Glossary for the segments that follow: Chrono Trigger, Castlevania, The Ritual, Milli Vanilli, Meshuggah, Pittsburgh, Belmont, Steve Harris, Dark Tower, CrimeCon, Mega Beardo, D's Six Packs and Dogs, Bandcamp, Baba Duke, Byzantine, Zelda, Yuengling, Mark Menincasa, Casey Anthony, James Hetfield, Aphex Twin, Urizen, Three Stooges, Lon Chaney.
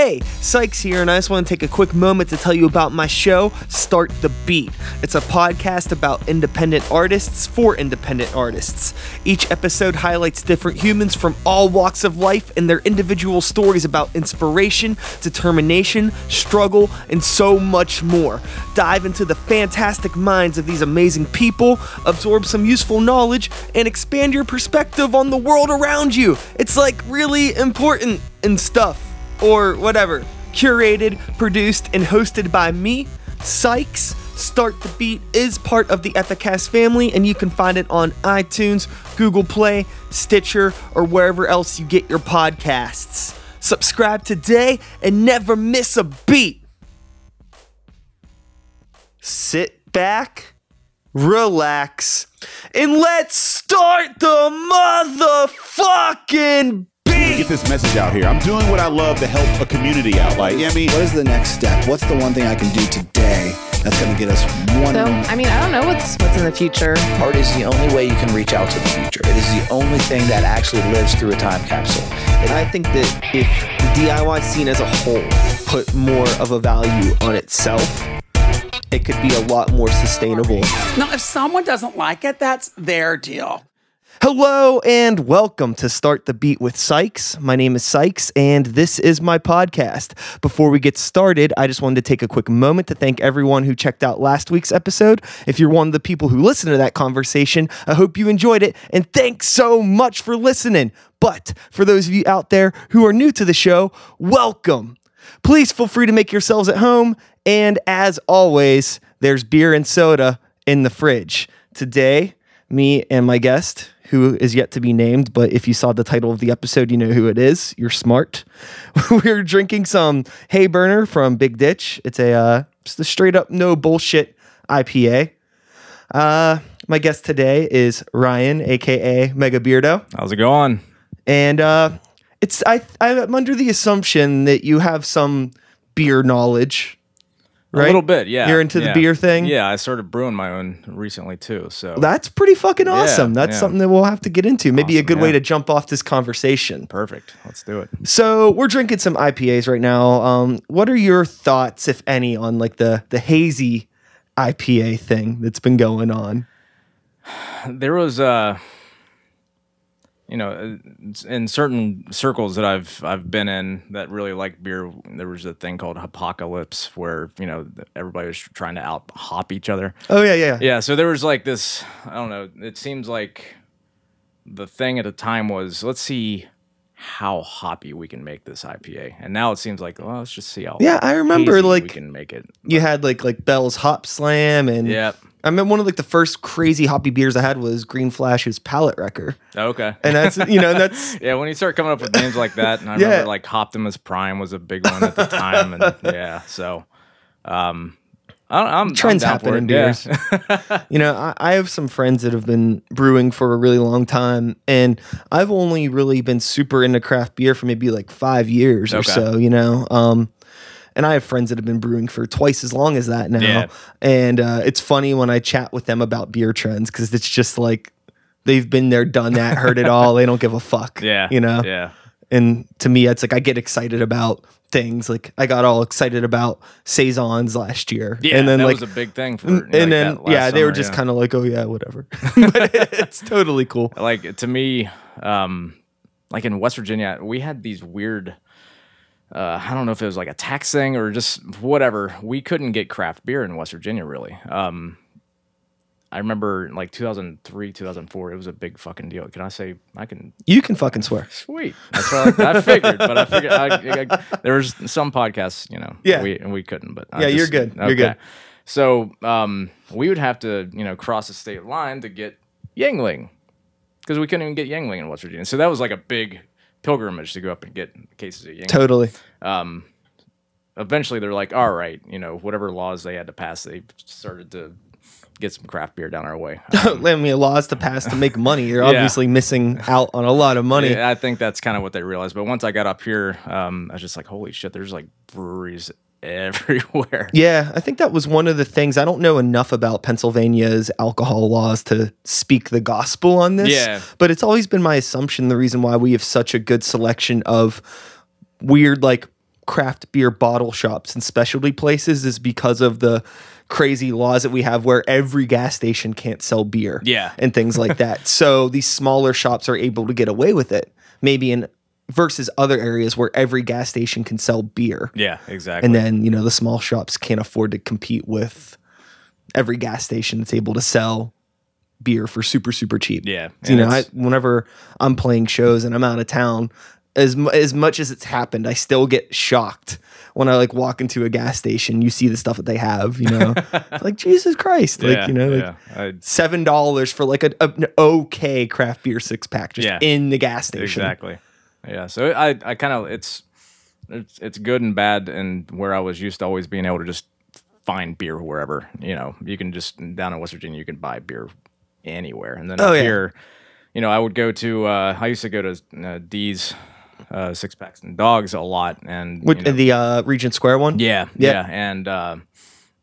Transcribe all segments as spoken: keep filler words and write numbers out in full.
Hey, Sykes here, and I just want to take a quick moment to tell you about my show, Start the Beat. It's a podcast about independent artists for independent artists. Each episode highlights different humans from all walks of life and their individual stories about inspiration, determination, struggle, and so much more. Dive into the fantastic minds of these amazing people, absorb some useful knowledge, and expand your perspective on the world around you. It's like really important and stuff, or whatever. Curated, produced, and hosted by me, Sykes. Start the Beat is part of the Ethicast family, and you can find it on iTunes, Google Play, Stitcher, or wherever else you get your podcasts. Subscribe today and never miss a beat. Sit back, relax, and let's start the motherfucking beat! Get this message out here. I'm doing what I love to help a community out. Like, yeah, I mean, what is the next step? What's the one thing I can do today that's going to get us one? So, I mean, I don't know what's what's in the future. Art is the only way you can reach out to the future. It is the only thing that actually lives through a time capsule. And I think that if the D I Y scene as a whole put more of a value on itself, it could be a lot more sustainable. Now, if someone doesn't like it, that's their deal. Hello and welcome to Start the Beat with Sykes. My name is Sykes and this is my podcast. Before we get started, I just wanted to take a quick moment to thank everyone who checked out last week's episode. If you're one of the people who listened to that conversation, I hope you enjoyed it and thanks so much for listening. But for those of you out there who are new to the show, welcome. Please feel free to make yourselves at home. And as always, there's beer and soda in the fridge. Today, me and my guest, who is yet to be named, but if you saw the title of the episode, you know who it is. You're smart. We're drinking some Hay Burner from Big Ditch. It's a, uh, just a straight up no bullshit I P A. Uh, my guest today is Ryan, a k a. Mega Beardo. How's it going? And uh, it's I, I'm under the assumption that you have some beer knowledge. Right? A little bit, yeah. You're into yeah. the beer thing? Yeah, I started brewing my own recently, too. So that's pretty fucking awesome. Yeah, that's yeah. something that we'll have to get into. Maybe awesome, a good yeah. way to jump off this conversation. Perfect. Let's do it. So we're drinking some I P As right now. Um, what are your thoughts, if any, on like the, the hazy I P A thing that's been going on? There was, uh, you know, in certain circles that I've I've been in that really like beer, there was a thing called Hopocalypse where, you know, everybody was trying to out hop each other. Oh, yeah, yeah. Yeah, so there was like this, I don't know, it seems like the thing at the time was, let's see how hoppy we can make this I P A. And now it seems like, well, let's just see how yeah, I remember like we can make it. You had like like Bell's Hop Slam and yep. I mean, one of like the first crazy hoppy beers I had was Green Flash's Pallet Wrecker. Okay, and that's you know that's yeah. When you start coming up with names like that, and I yeah. remember like Optimus Prime was a big one at the time, and yeah, so um, I, I'm trends I'm happen in beers. Yeah. you know, I, I have some friends that have been brewing for a really long time, and I've only really been super into craft beer for maybe like five years okay. or so. You know. Um, And I have friends that have been brewing for twice as long as that now. Yeah. And uh, it's funny when I chat with them about beer trends because it's just like they've been there, done that, heard it all. They don't give a fuck. Yeah. You know? Yeah. And to me, it's like I get excited about things. Like I got all excited about Saisons last year. Yeah. And then, that like, was a big thing for you know, And like then, yeah, summer, they were just yeah. kind of like, oh, yeah, whatever. But it, it's totally cool. Like to me, um, like in West Virginia, we had these weird. Uh, I don't know if it was like a tax thing or just whatever. We couldn't get craft beer in West Virginia, really. Um, I remember like two thousand three, two thousand four, it was a big fucking deal. Can I say, I can... You can fucking swear. Sweet. That's what I, I figured, but I figured... I, I, there was some podcasts, you know, yeah. we, and we couldn't, but... I yeah, just, you're good. You're okay. good. So um, we would have to, you know, cross the state line to get Yuengling, because we couldn't even get Yuengling in West Virginia. So that was like a big... pilgrimage to go up and get cases of Yuengling. Totally. Um, eventually, they're like, all right, you know, whatever laws they had to pass, they started to get some craft beer down our way. Um, I mean, laws to pass to make money. You're yeah. obviously missing out on a lot of money. Yeah, I think that's kind of what they realized. But once I got up here, um, I was just like, holy shit, there's like breweries everywhere. Yeah, I think that was one of the things. I don't know enough about Pennsylvania's alcohol laws to speak the gospel on this, yeah. but it's always been my assumption the reason why we have such a good selection of weird, like, craft beer bottle shops and specialty places is because of the crazy laws that we have where every gas station can't sell beer, yeah, and things like that. So these smaller shops are able to get away with it, maybe in versus other areas where every gas station can sell beer. Yeah, exactly. And then, you know, the small shops can't afford to compete with every gas station that's able to sell beer for super, super cheap. Yeah. So, you know, I, whenever I'm playing shows and I'm out of town, as as much as it's happened, I still get shocked when I like walk into a gas station, you see the stuff that they have, you know, like Jesus Christ, like, yeah, you know, like yeah. seven dollars for like a, a, an okay craft beer six pack just yeah. in the gas station. Exactly. Yeah. So I, I kind of, it's, it's, it's good and bad. And where I was used to always being able to just find beer wherever, you know, you can just down in West Virginia, you can buy beer anywhere. And then oh, up yeah. here, you know, I would go to, uh, I used to go to uh, D's, uh, Six Packs and Dogs a lot. And With, you know, the, uh, Regent Square one. Yeah. Yeah. yeah. And, uh,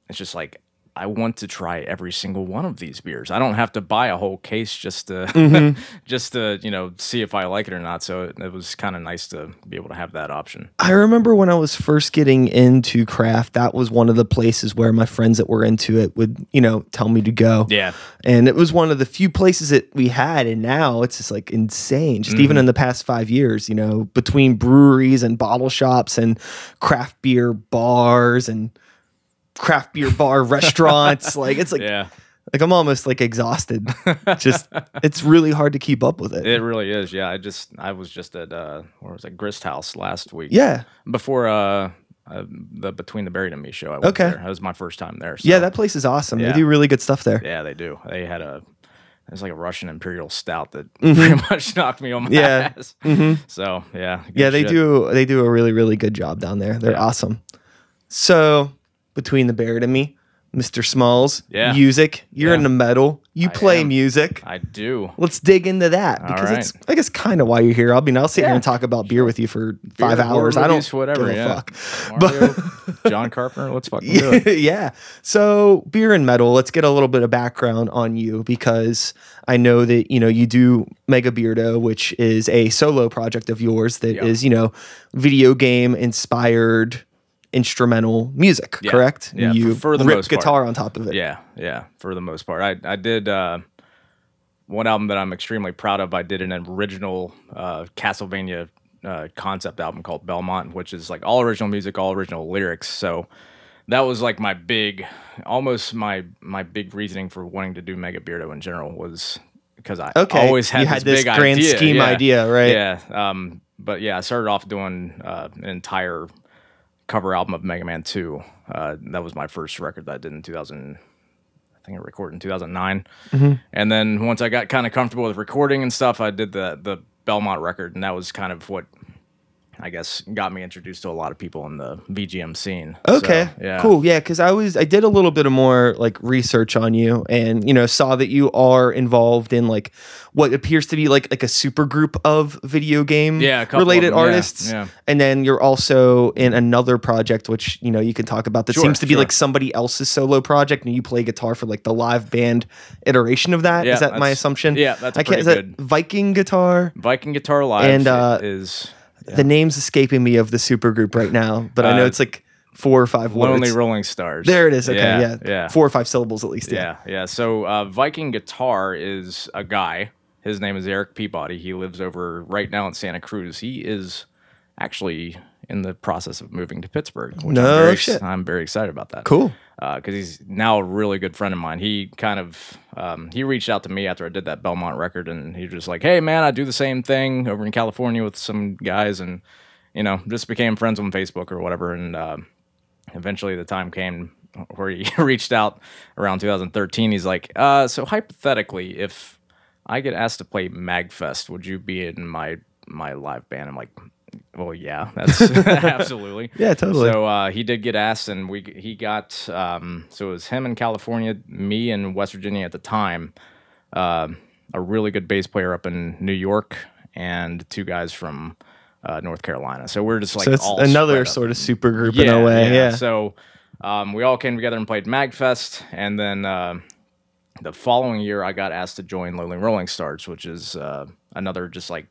it's just like, I want to try every single one of these beers. I don't have to buy a whole case just to, mm-hmm. just to, you know, see if I like it or not. So it, it was kind of nice to be able to have that option. I remember when I was first getting into craft, that was one of the places where my friends that were into it would, you know, tell me to go. Yeah. And it was one of the few places that we had. And now it's just like insane. Just mm-hmm. even in the past five years, you know, between breweries and bottle shops and craft beer bars and craft beer bar restaurants, like it's like yeah. like I'm almost like exhausted. Just it's really hard to keep up with it. It really is. Yeah, I just I was just at uh where was it, Grist House last week. Yeah, before uh, uh the Between the Buried and Me show. I went okay, there. That was my first time there. So. Yeah, that place is awesome. Yeah. They do really good stuff there. Yeah, they do. They had a it was like a Russian Imperial Stout that mm-hmm. pretty much knocked me on my yeah. ass. Mm-hmm. So yeah, yeah, they shit. do they do a really really good job down there. They're yeah. awesome. So. Between the Beardo and Me, Mister Smalls, yeah. music. You're yeah. into metal. You I play am. music. I do. Let's dig into that because right. it's, I guess, kind of why you're here. I mean, I'll sit yeah. here and talk about beer with you for five beer, hours. I don't whatever, give a yeah. fuck. Mario, but John Carpenter, let's fucking do it. Yeah. So beer and metal. Let's get a little bit of background on you because I know that you know you do Mega Beardo, which is a solo project of yours that yeah. is you know video game inspired. Instrumental music, yeah. correct? Yeah, you for, for the rip most guitar part. On top of it. Yeah, yeah, for the most part. I, I did uh, one album that I'm extremely proud of. I did an original uh, Castlevania uh, concept album called Belmont, which is like all original music, all original lyrics. So that was like my big, almost my my big reasoning for wanting to do Mega Beardo in general was because I okay. always had, you had this, this big grand idea. scheme yeah. idea, right? Yeah. Um, but yeah, I started off doing uh, an entire cover album of Mega Man two. Uh, that was my first record that I did in two thousand. I think I recorded in two thousand nine. Mm-hmm. And then once I got kind of comfortable with recording and stuff, I did the the Belmont record, and that was kind of what I guess got me introduced to a lot of people in the V G M scene. Okay, so, yeah. cool. Yeah, because I was I did a little bit of more like research on you, and you know saw that you are involved in like what appears to be like like a super group of video game yeah, related them, artists, yeah, yeah. and then you're also in another project which you know you can talk about that sure, seems to sure. be like somebody else's solo project, and you play guitar for like the live band iteration of that. Yeah, is that my assumption? Yeah, that's I pretty can't, good. Is that Viking Guitar, Viking Guitar Live, and uh, is. Yeah. The name's escaping me of the supergroup right now, but uh, I know it's like four or five words. Lonely Rolling Stars. There it is. Okay, yeah. yeah. yeah. Four or five syllables at least. Yeah, yeah. yeah. So uh, Viking Guitar is a guy. His name is Eric Peabody. He lives over right now in Santa Cruz. He is actually in the process of moving to Pittsburgh. Which no I'm very, shit. I'm very excited about that. Cool. Because uh, he's now a really good friend of mine. He kind of, um, he reached out to me after I did that Belmont record, and he was just like, hey, man, I do the same thing over in California with some guys, and, you know, just became friends on Facebook or whatever, and uh, eventually the time came where he reached out around two thousand thirteen. He's like, uh, so hypothetically, if I get asked to play MAGFest, would you be in my, my live band? I'm like... Well, yeah, that's absolutely. Yeah, totally. So uh, he did get asked, and we he got, um, so it was him in California, me in West Virginia at the time, uh, a really good bass player up in New York, and two guys from uh, North Carolina. So we're just like so it's all another sort of super group yeah, in a way. Yeah. yeah. So um, we all came together and played MAGFest, and then uh, the following year I got asked to join Lonely Rolling Stars, which is uh, another just like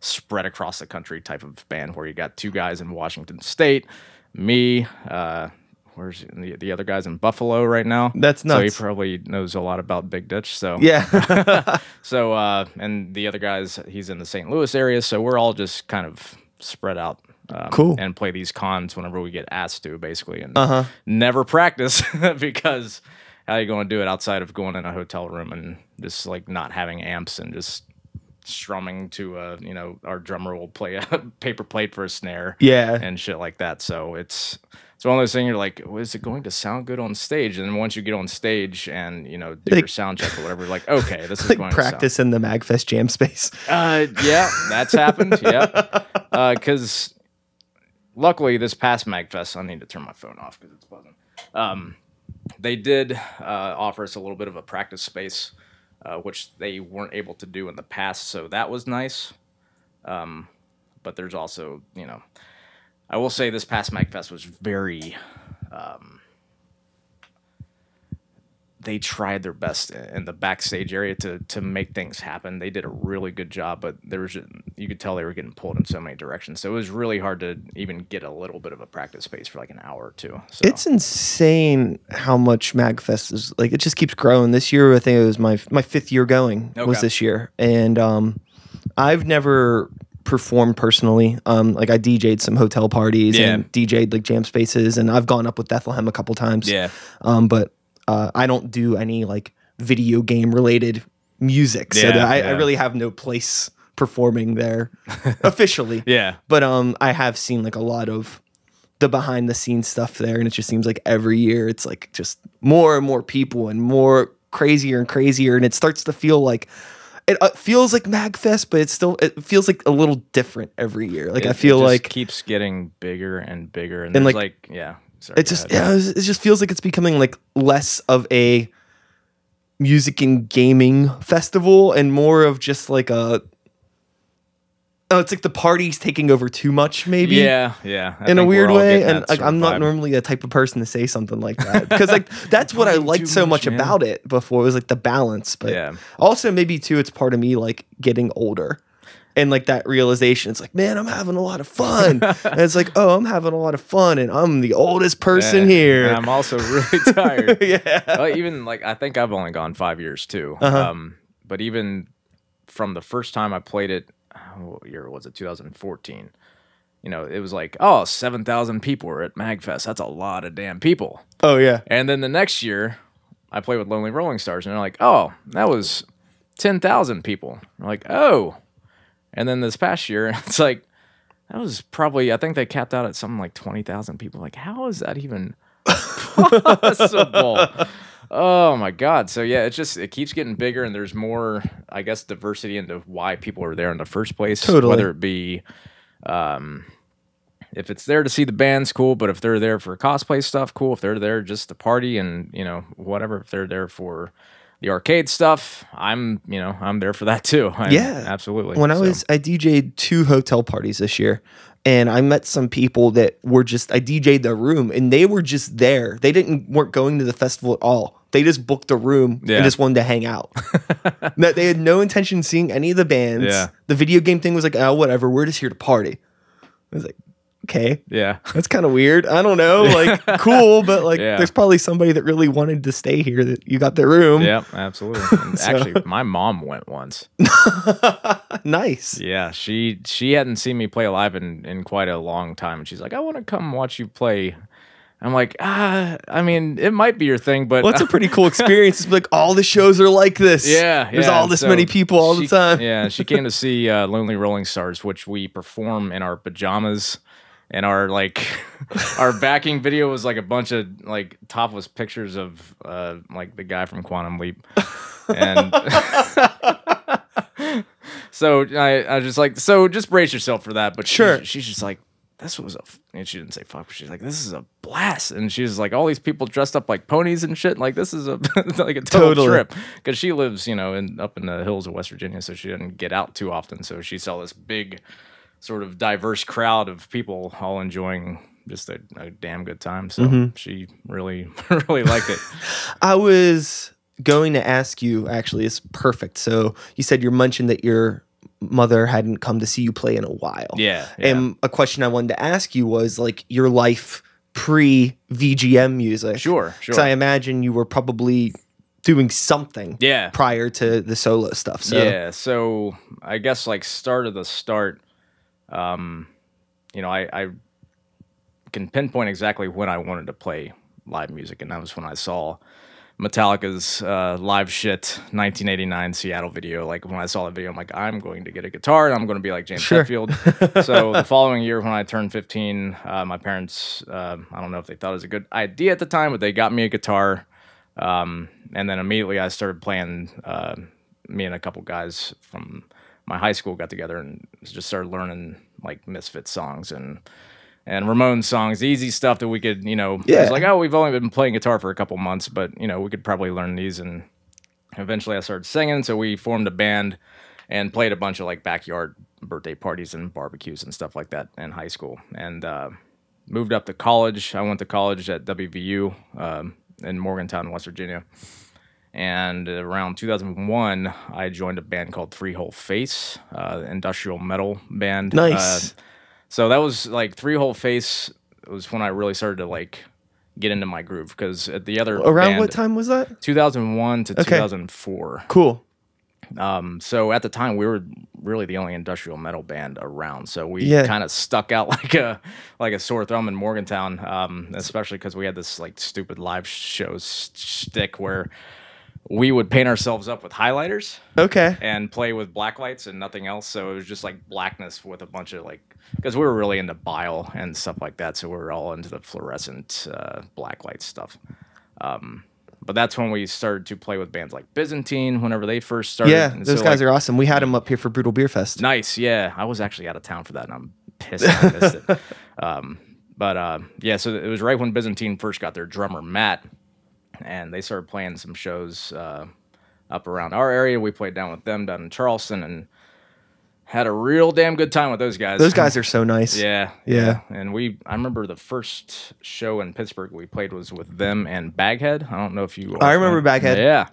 spread across the country type of band where you got two guys in Washington State, me, uh, where's the, the other guy's in Buffalo right now. That's nuts. So he probably knows a lot about Big Ditch. So yeah. so uh, and the other guys, he's in the Saint Louis area. So we're all just kind of spread out. Um, cool. And play these cons whenever we get asked to, basically, and uh-huh. never practice because how are you going to do it outside of going in a hotel room and just like not having amps and just strumming to a, you know, our drummer will play a paper plate for a snare, yeah, and shit like that. So it's it's one of those things you're like, well, is it going to sound good on stage? And then once you get on stage and you know do like, your sound check or whatever, you're like, okay, this is like going practice to sound in the MAGFest jam space. Uh, yeah, that's happened. Yeah, because. Uh, Luckily, this past MAGFest, I need to turn my phone off because it's buzzing. Um, they did uh, offer us a little bit of a practice space, uh, which they weren't able to do in the past, so that was nice. Um, but there's also, you know, I will say this past MAGFest was very... Um, they tried their best in the backstage area to to make things happen. They did a really good job, but there was just, you could tell they were getting pulled in so many directions. So it was really hard to even get a little bit of a practice space for like an hour or two. So. It's insane how much MAGFest is like. It just keeps growing. This year, I think it was my my fifth year going okay. was this year, and um, I've never performed personally. Um, like I D J'd some hotel parties yeah. and D J'd like jam spaces, and I've gone up with Bethlehem a couple times. Yeah, um, but. Uh, I don't do any like video game related music, yeah, so that I, yeah. I really have no place performing there officially. Yeah, but um, I have seen like a lot of the behind the scenes stuff there, and it just seems like every year it's like just more and more people and more crazier and crazier, and it starts to feel like it uh, feels like MAGFest, but it's still it feels like a little different every year. Like it, I feel it just like keeps getting bigger and bigger, and, and there's like, like yeah. Sorry, it just yeah, it just feels like it's becoming like less of a music and gaming festival and more of just like a oh it's like the party's taking over too much maybe yeah yeah I in a weird way, and like, I'm not normally the type of person to say something like that because like that's what I liked so much, much about it before. It was like the balance, but yeah. also maybe too it's part of me like getting older. And like that realization, it's like, man, I'm having a lot of fun. And it's like, oh, I'm having a lot of fun, and I'm the oldest person yeah, here. And I'm also really tired. yeah. Well, even like I think I've only gone five years too. Uh-huh. Um, but even from the first time I played it, what year was it? two thousand fourteen. You know, it was like, oh, seven thousand people were at MAGFest. That's a lot of damn people. Oh yeah. And then the next year, I played with Lonely Rolling Stars, and they're like, oh, that was ten thousand people. I'm like, oh. And then this past year, it's like, that was probably, I think they capped out at something like twenty thousand people. Like, how is that even possible? Oh, my God. So, yeah, it's just, it keeps getting bigger, and there's more, I guess, diversity into why people are there in the first place. Totally. Whether it be, um, if it's there to see the bands, cool. But if they're there for cosplay stuff, cool. If they're there just to party and, you know, whatever, if they're there for... the arcade stuff, I'm, you know, I'm there for that too. I'm, yeah, absolutely. When I so. was, I D J'd two hotel parties this year, and I met some people that were just, I D J'd their room, and they were just there. They didn't, weren't going to the festival at all. They just booked a room yeah. and just wanted to hang out. No, they had no intention of seeing any of the bands. Yeah. The video game thing was like, oh, whatever, we're just here to party. I was like, okay, yeah, that's kind of weird. I don't know, like, cool, but like, yeah. there's probably somebody that really wanted to stay here that you got their room. Yeah, absolutely. And so. Actually, my mom went once. Nice. Yeah, she she hadn't seen me play live in in quite a long time, and she's like, I want to come watch you play. I'm like, ah, I mean, it might be your thing, but... Well, it's a pretty cool experience. It's like, all the shows are like this. Yeah, yeah. There's all this so many people all she, the time. Yeah, she came to see uh, Lonely Rolling Stars, which we perform in our pajamas. And our like, our backing video was like a bunch of like topless pictures of uh, like the guy from Quantum Leap, and so I, I was just like, so just brace yourself for that. But sure, she's, she's just like, this was a, f-. and she didn't say fuck, but she's like, this is a blast, and she's like, all these people dressed up like ponies and shit, like this is a like a total totally. trip, because she lives, you know, in up in the hills of West Virginia, so she doesn't get out too often, so she saw this big. Sort of diverse crowd of people all enjoying just a, a damn good time. So mm-hmm. she really, really liked it. I was going to ask you, actually, it's perfect. So you said you're munching that you're mother hadn't come to see you play in a while. Yeah, yeah. And a question I wanted to ask you was like your life pre-V G M music. Sure, sure. Because I imagine you were probably doing something yeah. prior to the solo stuff. So. Yeah, so I guess like start of the start, um, you know, I, I can pinpoint exactly when I wanted to play live music, and that was when I saw Metallica's uh, Live Shit nineteen eighty-nine Seattle video. Like, when I saw that video, I'm like, I'm going to get a guitar, and I'm going to be like James sure. Hetfield. So the following year, when I turned fifteen, uh, my parents, uh, I don't know if they thought it was a good idea at the time, but they got me a guitar. Um, and then immediately I started playing. Uh, me and a couple guys from my high school got together and just started learning, like, Misfits songs and... and Ramones songs, easy stuff that we could, you know, yeah. it's like, oh, we've only been playing guitar for a couple months, but, you know, we could probably learn these. And eventually I started singing, so we formed a band and played a bunch of, like, backyard birthday parties and barbecues and stuff like that in high school. And uh, moved up to college. I went to college at W V U um, in Morgantown, West Virginia. And around two thousand one, I joined a band called Three Whole Face, uh, industrial metal band. Nice. Uh, So that was like Three Whole Face was when I really started to like get into my groove, because at the other around band, what time was that? two thousand one to okay. two thousand four. Cool. Um, so at the time we were really the only industrial metal band around, so we yeah. kind of stuck out like a like a sore thumb in Morgantown, um, especially because we had this like stupid live show shtick where we would paint ourselves up with highlighters, okay, and play with black lights and nothing else. So it was just like blackness with a bunch of like, because we were really into bile and stuff like that. So we were all into the fluorescent uh, black light stuff. Um, but that's when we started to play with bands like Byzantine whenever they first started. Yeah, and those so, guys like, are awesome. We had them up here for Brutal Beer Fest. Nice, yeah. I was actually out of town for that, and I'm pissed I missed it. Um, but uh, yeah, so it was right when Byzantine first got their drummer Matt. And they started playing some shows uh, up around our area. We played down with them down in Charleston and had a real damn good time with those guys. Those guys are so nice. Yeah. Yeah. yeah. And we, I remember the first show in Pittsburgh we played was with them and Baghead. I don't know if you... I remember know. Baghead. Yeah.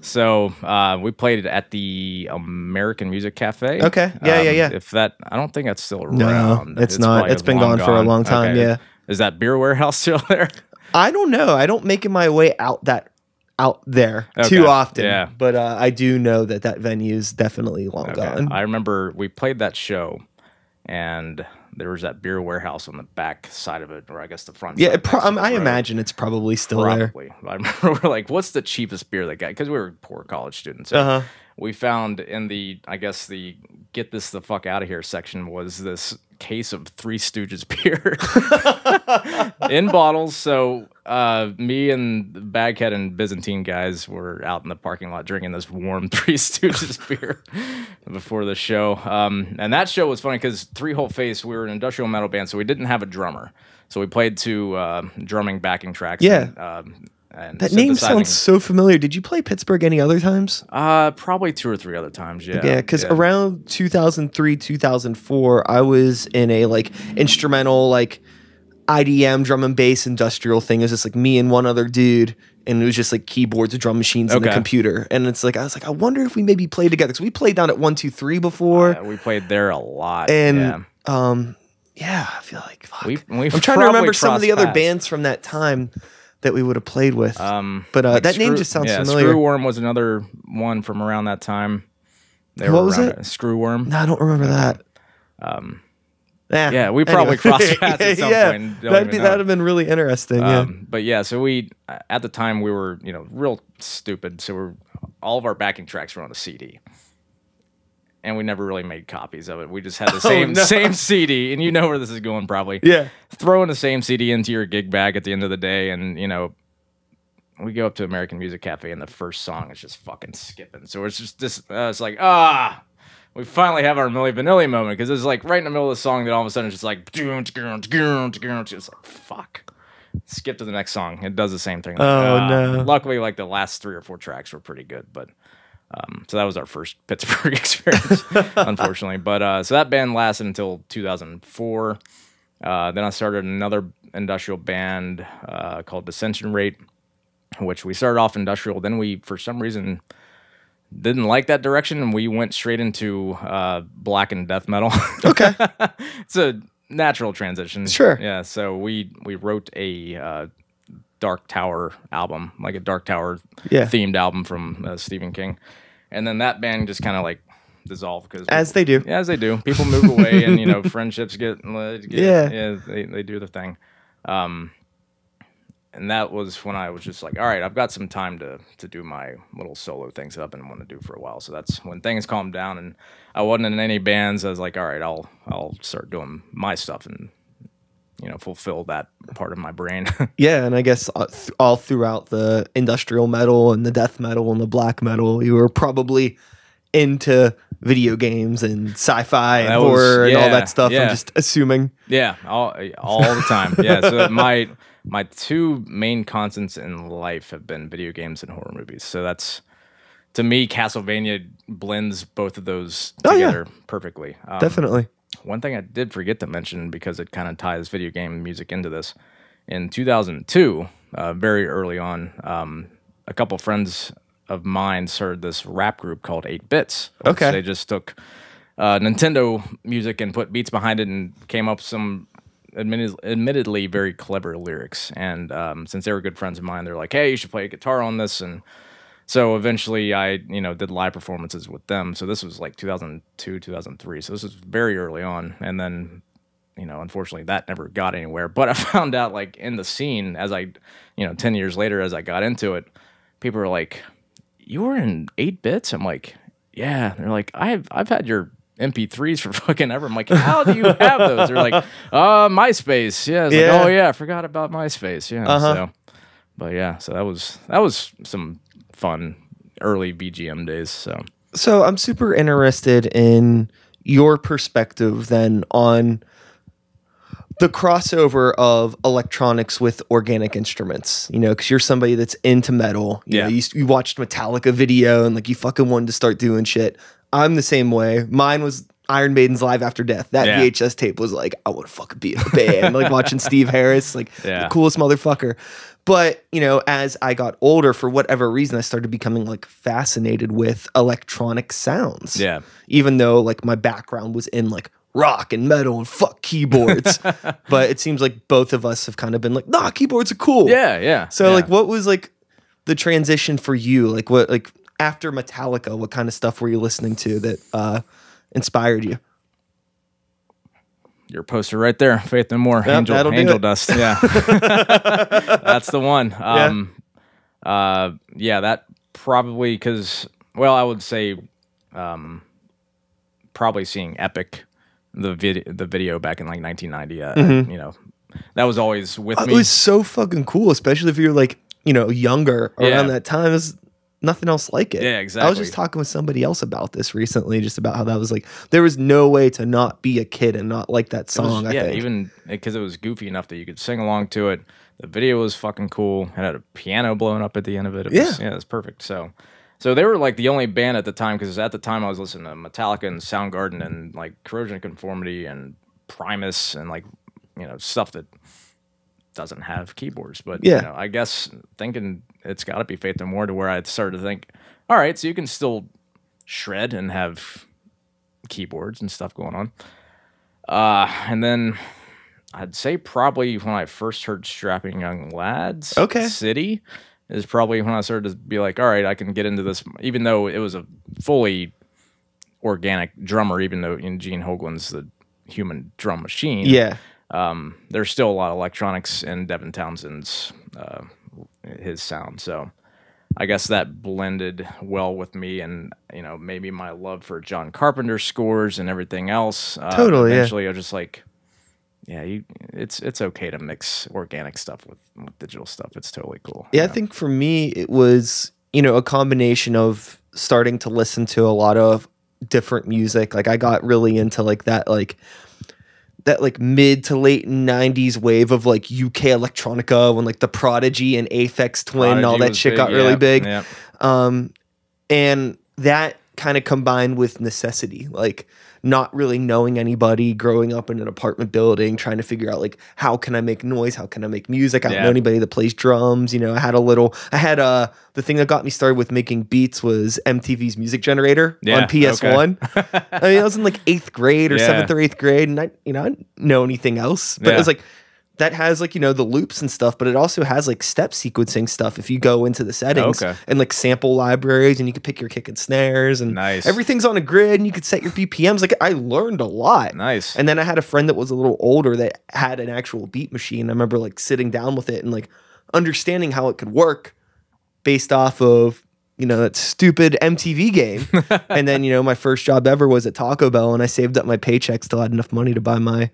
So uh, we played at the American Music Cafe. Okay. Yeah, um, yeah, yeah. If that... I don't think that's still around. No, it's, it's not. It's been gone, gone for a long time, okay. yeah. Is that beer warehouse still there? I don't know. I don't make it my way out that out there okay. too often. Yeah. But uh, I do know that that venue is definitely long okay. gone. I remember we played that show, and there was that beer warehouse on the back side of it, or I guess the front yeah, side. Yeah, pro- I, I imagine it's probably still probably. there. I remember we're like, what's the cheapest beer they got? Because we were poor college students. So uh-huh. we found in the, I guess the get this the fuck out of here section was this case of Three Stooges beer in bottles. So uh, me and Baghead and Byzantine guys were out in the parking lot drinking this warm Three Stooges beer before the show. Um, and that show was funny because Three Whole Face, we were an industrial metal band, so we didn't have a drummer. So we played to uh, drumming backing tracks. Yeah. And, uh, and that name sounds so familiar. Did you play Pittsburgh any other times? Uh, probably two or three other times, yeah. Yeah, because yeah. around two thousand three, two thousand four, I was in a, like, instrumental, like, I D M, drum and bass industrial thing. It was just, like, me and one other dude, and it was just, like, keyboards and drum machines okay. and a computer. And it's, like, I was like, I wonder if we maybe played together. Because we played down at one two three before. Uh, we played there a lot, and, yeah. um, yeah, I feel like, fuck. We, I'm trying to remember some of the other paths. bands from that time that we would have played with, um, but uh, like that screw, name just sounds yeah, familiar. Screwworm was another one from around that time. They what were was it? Screwworm. No, I don't remember that. Um, nah, yeah, we probably anyway. crossed paths at some yeah, point. Don't that'd be, that'd have been really interesting. Um, yeah. But yeah, so we at the time we were you know real stupid, so we're all of our backing tracks were on a C D. And we never really made copies of it. We just had the same oh, no. same C D, and you know where this is going probably. Yeah. Throwing the same C D into your gig bag at the end of the day, and, you know, we go up to American Music Cafe, and the first song is just fucking skipping. So it's just this, uh, it's like, ah, we finally have our Milli Vanilli moment, because it's like right in the middle of the song that all of a sudden it's just like, it's like, fuck. Skip to the next song. It does the same thing. Like, oh, ah. no. Luckily, like, the last three or four tracks were pretty good, but... Um, so that was our first Pittsburgh experience, unfortunately. But uh, so that band lasted until two thousand four. Uh, then I started another industrial band uh, called Dissension Rate, which we started off industrial. Then we, for some reason, didn't like that direction, and we went straight into uh, black and death metal. Okay. It's a natural transition. Sure. Yeah, so we, we wrote a uh, Dark Tower album, like a Dark Tower yeah. themed album from uh, Stephen King. And then that band just kind of like dissolved. Cause as we, they do. Yeah, as they do. People move away and, you know, friendships get... get yeah. yeah they, they do their thing. Um, and that was when I was just like, all right, I've got some time to to do my little solo things that I've been wanting to do for a while. So that's when things calmed down and I wasn't in any bands. I was like, all right, I'll I'll start doing my stuff and, you know, fulfill that part of my brain. Yeah, and I guess all throughout the industrial metal and the death metal and the black metal, you were probably into video games and sci-fi and was, horror yeah, and all that stuff. Yeah. I'm just assuming. Yeah, all all the time. Yeah, so my my two main constants in life have been video games and horror movies. So that's, to me, Castlevania blends both of those together oh, yeah. perfectly. Um, Definitely. One thing I did forget to mention, because it kind of ties video game music into this, in two thousand two, uh, very early on, um, a couple friends of mine started this rap group called eight bits. Okay. They just took uh, Nintendo music and put beats behind it and came up with some admitted, admittedly very clever lyrics. And um, since they were good friends of mine, they're like, hey, you should play guitar on this. And so eventually I, you know, did live performances with them. So this was like two thousand two, two thousand three. So this was very early on. And then, you know, unfortunately that never got anywhere. But I found out, like, in the scene as I, you know, ten years later, as I got into it, people were like, you were in eight bits? I'm like, yeah. And they're like, I've I've had your M P threes for fucking ever. I'm like, how do you have those? They're like, uh, MySpace. Yeah. It's yeah. Like, oh yeah, I forgot about MySpace. Yeah. Uh-huh. So, but yeah, so that was that was some fun early V G M days. So, so I'm super interested in your perspective then on the crossover of electronics with organic instruments, you know, because you're somebody that's into metal. You yeah. know, you, you watched Metallica video and like you fucking wanted to start doing shit. I'm the same way. Mine was Iron Maiden's Live After Death. That yeah. V H S tape was like, I want to fucking be in a band. Like watching Steve Harris, like yeah. the coolest motherfucker. But, you know, as I got older, for whatever reason, I started becoming like fascinated with electronic sounds. Yeah. Even though like my background was in like rock and metal and fuck keyboards. But it seems like both of us have kind of been like, nah, keyboards are cool. Yeah, yeah. So yeah. like what was like the transition for you? Like what like after Metallica, what kind of stuff were you listening to that uh, inspired you? Your poster right there, Faith No More, yep, Angel, Angel Dust. Yeah. That's the one. Um yeah, uh, yeah that probably because well I would say um, probably seeing Epic the video the video back in like nineteen ninety, uh, mm-hmm. you know, that was always with it me. It was so fucking cool, especially if you're like, you know, younger around yeah. that time. There's nothing else like it. Yeah, exactly. I was just talking with somebody else about this recently, just about how that was like, there was no way to not be a kid and not like that song. It was, I yeah, think. Even because it was goofy enough that you could sing along to it. The video was fucking cool. It had a piano blowing up at the end of it. it yeah. Was, yeah, it was perfect. So, So they were like the only band at the time, because at the time I was listening to Metallica and Soundgarden and like Corrosion of Conformity and Primus and like, you know, stuff that doesn't have keyboards. But yeah. you know, I guess thinking it's got to be Faith No More, to where I started to think, all right, so you can still shred and have keyboards and stuff going on. Uh, and then I'd say probably when I first heard Strapping Young Lads, okay. City, is probably when I started to be like, all right, I can get into this, even though it was a fully organic drummer, even though in Gene Hoglan's the human drum machine. Yeah. Um, there's still a lot of electronics in Devin Townsend's, uh, his sound. So I guess that blended well with me and, you know, maybe my love for John Carpenter scores and everything else. Uh, totally. Eventually yeah. I was just like, yeah, you, it's it's okay to mix organic stuff with, with digital stuff. It's totally cool. Yeah, you know? I think for me, it was, you know, a combination of starting to listen to a lot of different music. Like I got really into like that, like that like mid to late nineties wave of like U K electronica, when like the Prodigy and Aphex Twin and all that shit big, got yeah, really big. Yeah. Um, and that kind of combined with necessity, like not really knowing anybody, growing up in an apartment building, trying to figure out like, how can I make noise? How can I make music? I don't yeah. know anybody that plays drums. You know, I had a little, I had uh the thing that got me started with making beats was M T V's Music Generator yeah, on P S one. Okay. I mean, I was in like eighth grade or yeah. seventh or eighth grade, and I, you know, I didn't know anything else, but yeah. it was like, that has like, you know, the loops and stuff, but it also has like step sequencing stuff if you go into the settings oh, okay. and like sample libraries, and you could pick your kick and snares, and nice. Everything's on a grid, and you could set your B P Ms. Like, I learned a lot. Nice. And then I had a friend that was a little older that had an actual beat machine. I remember like sitting down with it and like understanding how it could work based off of, you know, that stupid M T V game. And then, you know, my first job ever was at Taco Bell, and I saved up my paychecks till I had enough money to buy my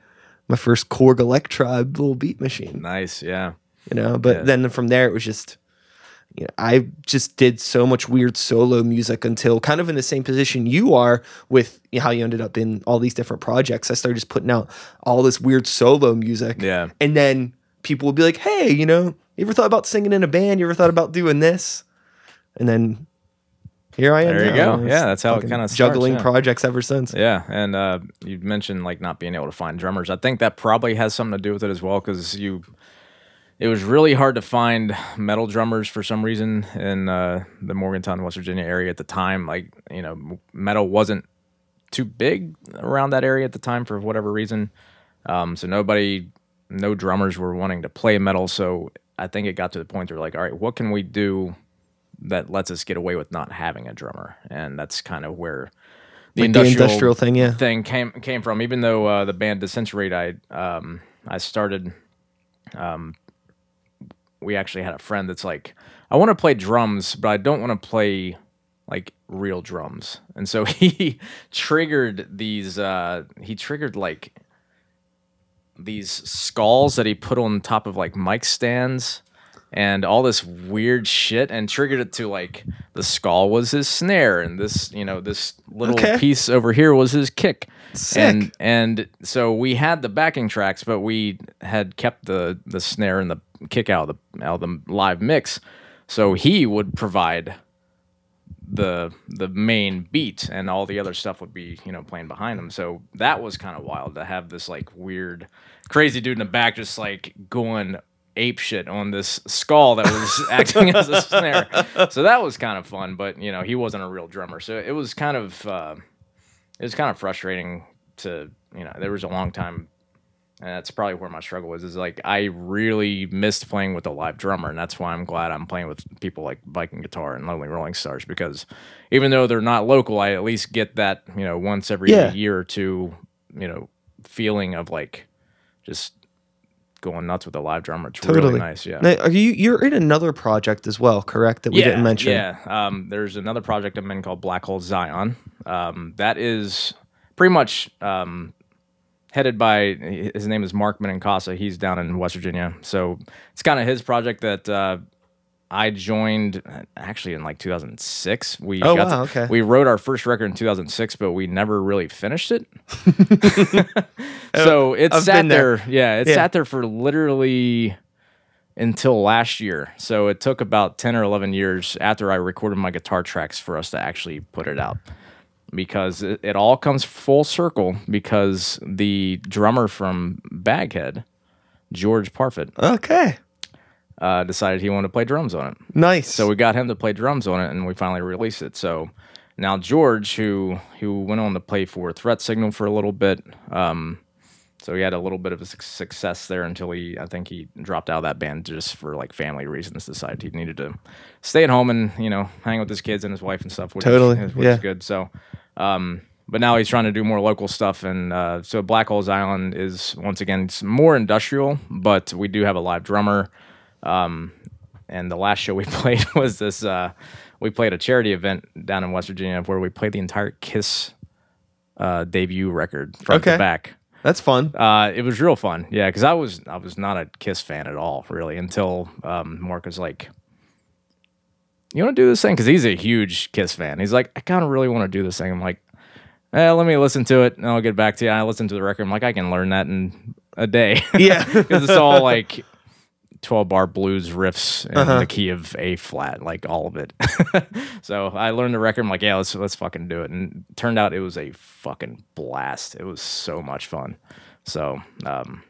my first Korg Electribe little beat machine. Nice, yeah. You know, but yeah. then from there, it was just, you know, I just did so much weird solo music until kind of in the same position you are with you know, how you ended up in all these different projects. I started just putting out all this weird solo music. Yeah. And then people would be like, hey, you know, you ever thought about singing in a band? You ever thought about doing this? And then here I am. There you now. go. Yeah, that's how it kind of juggling starts, yeah. projects ever since. Yeah, and uh, you mentioned like not being able to find drummers. I think that probably has something to do with it as well, because you, it was really hard to find metal drummers for some reason in uh, the Morgantown, West Virginia area at the time. Like, you know, metal wasn't too big around that area at the time for whatever reason. Um, so nobody, no drummers were wanting to play metal. So I think it got to the point where like, all right, what can we do that lets us get away with not having a drummer? And that's kind of where the, like industrial, the industrial thing, yeah. thing came came from. Even though uh, the band Disintegrate, I um, I started. Um, we actually had a friend that's like, I want to play drums, but I don't want to play like real drums. And so he triggered these. Uh, he triggered like these skulls that he put on top of like mic stands and all this weird shit, and triggered it to like the skull was his snare, and this, you know, this little okay. piece over here was his kick. Sick. And and so we had the backing tracks, but we had kept the the snare and the kick out of the out of the live mix. So he would provide the the main beat, and all the other stuff would be, you know, playing behind him. So that was kind of wild to have this like weird, crazy dude in the back just like going ape shit on this skull that was acting as a snare. So that was kind of fun, but you know, he wasn't a real drummer, so it was kind of uh it was kind of frustrating to, you know, there was a long time, and that's probably where my struggle was, is like I really missed playing with a live drummer, and that's why I'm glad I'm playing with people like Viking Guitar and Lonely Rolling Stars, because even though they're not local, I at least get that, you know, once every yeah. year or two, you know, feeling of like just going nuts with a live drummer. It's totally really nice. Yeah. Now, are you you're in another project as well, correct, that we yeah, didn't mention? Yeah. Um there's another project I'm in called Black Hole Zion. Um that is pretty much um headed by, his name is Mark Menincasa. He's down in West Virginia. So it's kind of his project that uh I joined actually in like two thousand six. We oh, got wow, to, okay. we wrote our first record in two thousand six, but we never really finished it. So it I've sat there. there. Yeah, it yeah. sat there for literally until last year. So it took about ten or eleven years after I recorded my guitar tracks for us to actually put it out, because it, it all comes full circle, because the drummer from Baghead, George Parfit. Okay. Uh, decided he wanted to play drums on it. Nice. So we got him to play drums on it, and we finally released it. So now George, who who went on to play for Threat Signal for a little bit, um, so he had a little bit of a su- success there until he, I think he dropped out of that band just for like family reasons. Decided he needed to stay at home and, you know, hang with his kids and his wife and stuff. Which totally, is, which yeah. is good. So, um, but now he's trying to do more local stuff, and uh, so Black Holes Island is once again more industrial, but we do have a live drummer. Um, and the last show we played was this, uh, we played a charity event down in West Virginia where we played the entire KISS, uh, debut record from okay. the back. That's fun. Uh, it was real fun. Yeah. Cause I was, I was not a KISS fan at all, really, until, um, Mark was like, you want to do this thing? Cause he's a huge KISS fan. He's like, I kind of really want to do this thing. I'm like, eh, let me listen to it and I'll get back to you. And I listened to the record. I'm like, I can learn that in a day. Yeah. Cause it's all like twelve bar blues riffs in uh-huh. the key of A flat, like all of it. So I learned the record. I'm like, yeah, let's let's fucking do it. And it turned out it was a fucking blast. It was so much fun. So um,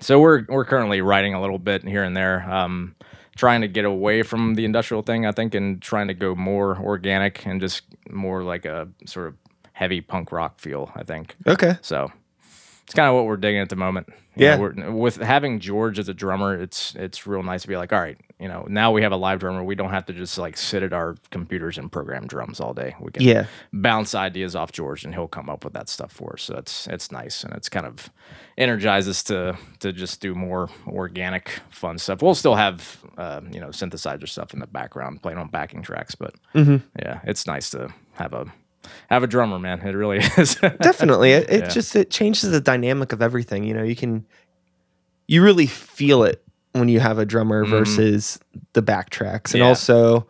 so we're we're currently writing a little bit here and there, um, trying to get away from the industrial thing, I think, and trying to go more organic and just more like a sort of heavy punk rock feel, I think. Okay. So it's kind of what we're digging at the moment. You yeah. know, we're, with having George as a drummer, it's it's real nice to be like, all right, you know, now we have a live drummer. We don't have to just like sit at our computers and program drums all day. We can yeah. bounce ideas off George, and he'll come up with that stuff for us. So it's it's nice, and it's kind of energizes us to to just do more organic, fun stuff. We'll still have uh, you know, synthesizer stuff in the background playing on backing tracks, but mm-hmm. yeah, it's nice to have a. Have a drummer, man. It really is. Definitely. It, it yeah. just it changes the dynamic of everything. You know, you can you really feel it when you have a drummer mm. versus the backtracks. And yeah. also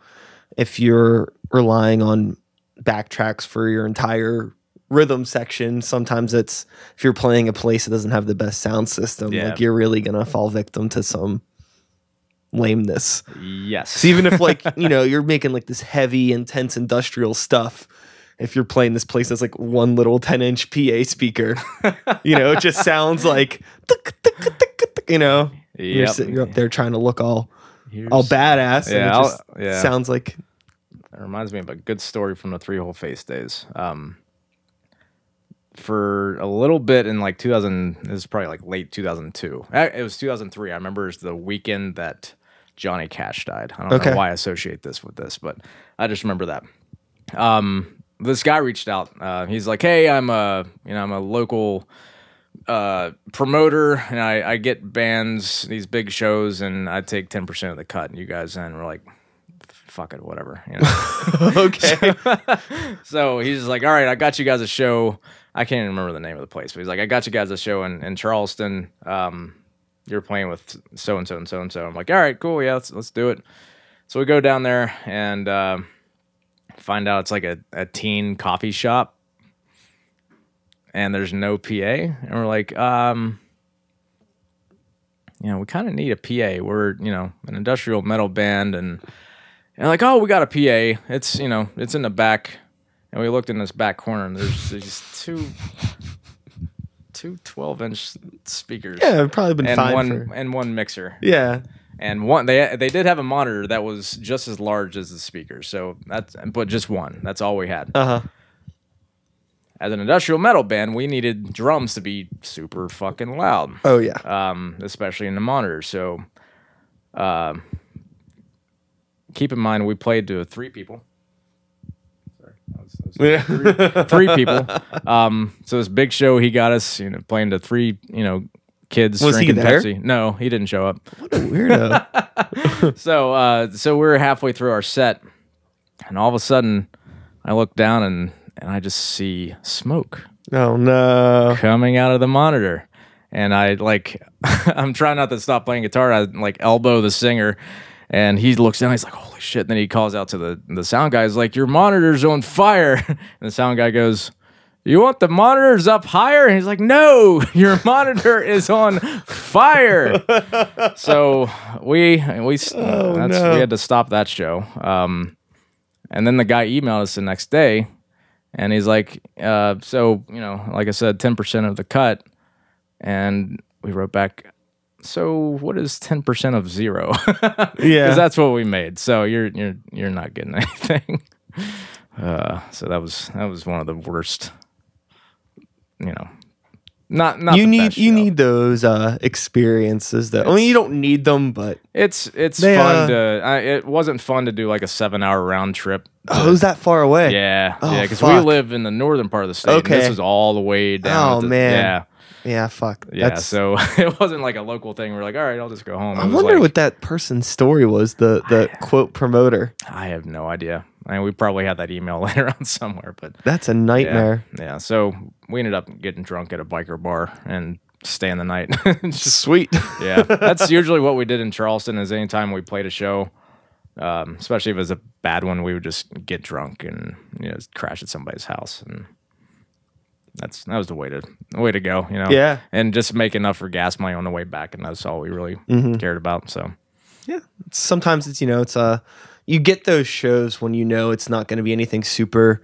if you're relying on backtracks for your entire rhythm section, sometimes it's if you're playing a place that doesn't have the best sound system, yeah. like you're really gonna fall victim to some lameness. Yes. So even if like, you know, you're making like this heavy, intense industrial stuff. If you're playing this place that's like one little ten inch P A speaker, you know, it just sounds like, tick, tick, tick, tick, you know, yep. you're sitting up there trying to look all Here's, all badass. Yeah, and it just yeah. sounds like. It reminds me of a good story from the Three Whole Face days. Um, for a little bit in like two thousand, this is probably like late two thousand two. It was two thousand three. I remember it's the weekend that Johnny Cash died. I don't okay. know why I associate this with this, but I just remember that. Um, This guy reached out. Uh, he's like, "Hey, I'm a you know I'm a local uh, promoter, and I, I get bands these big shows, and I take ten percent of the cut. And you guys," and we're like, "Fuck it, whatever." You know? Okay. So, so he's like, "All right, I got you guys a show. I can't even remember the name of the place, but he's like, I got you guys a show in, in Charleston. Um, you're playing with so and so and so and so." I'm like, "All right, cool, yeah, let's let's do it." So we go down there and. Uh, Find out it's like a, a teen coffee shop and there's no P A. And we're like, um, you know, we kind of need a P A. We're, you know, an industrial metal band. And, and like, oh, we got a P A. It's, you know, it's in the back. And we looked in this back corner and there's these two, two twelve inch speakers. Yeah, it'd probably been and fine. One, for... And one mixer. Yeah. And one, they they did have a monitor that was just as large as the speakers. So that's, but just one. That's all we had. Uh huh. As an industrial metal band, we needed drums to be super fucking loud. Oh yeah. Um, especially in the monitor. So, uh, keep in mind we played to three people. Sorry, I was, I was yeah. three, three people. Um, so this big show he got us, you know, playing to three, you know. Kids was drinking he there? Pepsi. No, he didn't show up. What a weirdo. so, uh, so we were halfway through our set, and all of a sudden, I look down and, and I just see smoke. Oh no! Coming out of the monitor, and I like, I'm trying not to stop playing guitar. I like elbow the singer, and he looks down. He's like, "Holy shit!" And then he calls out to the the sound guy. He's like, "Your monitor's on fire!" And the sound guy goes. You want the monitors up higher? And he's like, no, your monitor is on fire. So we we oh, that's, no. we had to stop that show. Um, and then the guy emailed us the next day, and he's like, uh, so, you know, like I said, ten percent of the cut. And we wrote back, so what is ten percent of zero? Yeah. Because that's what we made. So you're, you're, you're not getting anything. Uh, so that was that was one of the worst. You know, not not you need you need those uh, experiences though. It's, I mean, you don't need them, but it's it's they, fun uh, to. I, it wasn't fun to do like a seven hour round trip. To, oh, it was that far away? Yeah, oh, yeah, because we live in the northern part of the state. Okay, and this is all the way down. Oh the, man, yeah, yeah, fuck. Yeah, that's... so it wasn't like a local thing. We're like, all right, I'll just go home. It I wonder like, what that person's story was. The the I, quote promoter. I have no idea. I mean, we probably had that email later on somewhere, but that's a nightmare. Yeah, yeah. So we ended up getting drunk at a biker bar and staying the night. Just, sweet. Yeah, that's usually what we did in Charleston. Is anytime we played a show, um, especially if it was a bad one, we would just get drunk and you know crash at somebody's house. And that's that was the way to way to go, you know. Yeah, and just make enough for gas money on the way back, and that's all we really mm-hmm. cared about. So yeah, sometimes it's you know it's uh you get those shows when you know it's not going to be anything super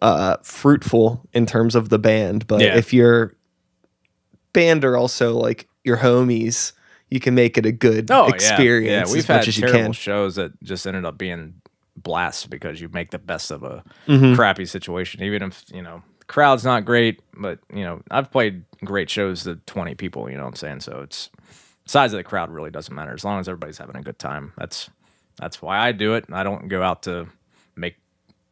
uh fruitful in terms of the band, but yeah. if your band are also like your homies, you can make it a good oh, experience. Yeah, yeah. We've as had much as terrible you can. Shows that just ended up being blasts because you make the best of a mm-hmm. crappy situation, even if you know the crowd's not great. But you know, I've played great shows to twenty people. You know what I'm saying? So it's size of the crowd really doesn't matter as long as everybody's having a good time. That's that's why I do it. I don't go out to make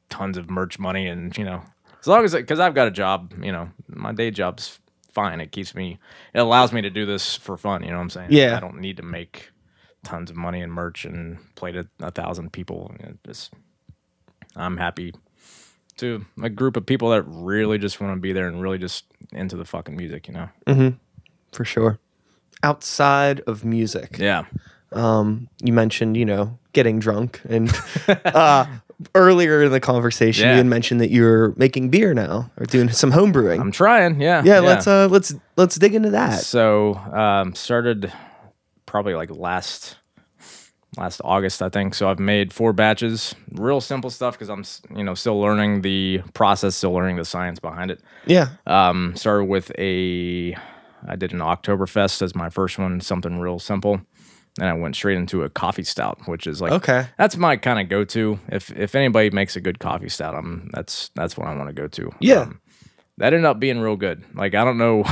tons of merch money, and you know, as long as because I've got a job. You know, my day job's fine. It keeps me. It allows me to do this for fun. You know what I'm saying? Yeah. I don't need to make tons of money and merch and play to a thousand people. It just, I'm happy to a group of people that really just want to be there and really just into the fucking music, you know? Mm-hmm. For sure. Outside of music. Yeah. Um, you mentioned, you know, getting drunk and, uh, earlier in the conversation, yeah. you had mentioned that you're making beer now or doing some home brewing. I'm trying. Yeah. Yeah. yeah. Let's, uh, let's, let's dig into that. So, um, started probably like last last August, I think. So I've made four batches, real simple stuff because I'm you know still learning the process, still learning the science behind it. Yeah. Um, started with a, I did an Oktoberfest as my first one, something real simple. And I went straight into a coffee stout, which is like, okay, that's my kind of go-to. If if anybody makes a good coffee stout, I'm that's that's what I want to go to. Yeah. Um, that ended up being real good. Like, I don't know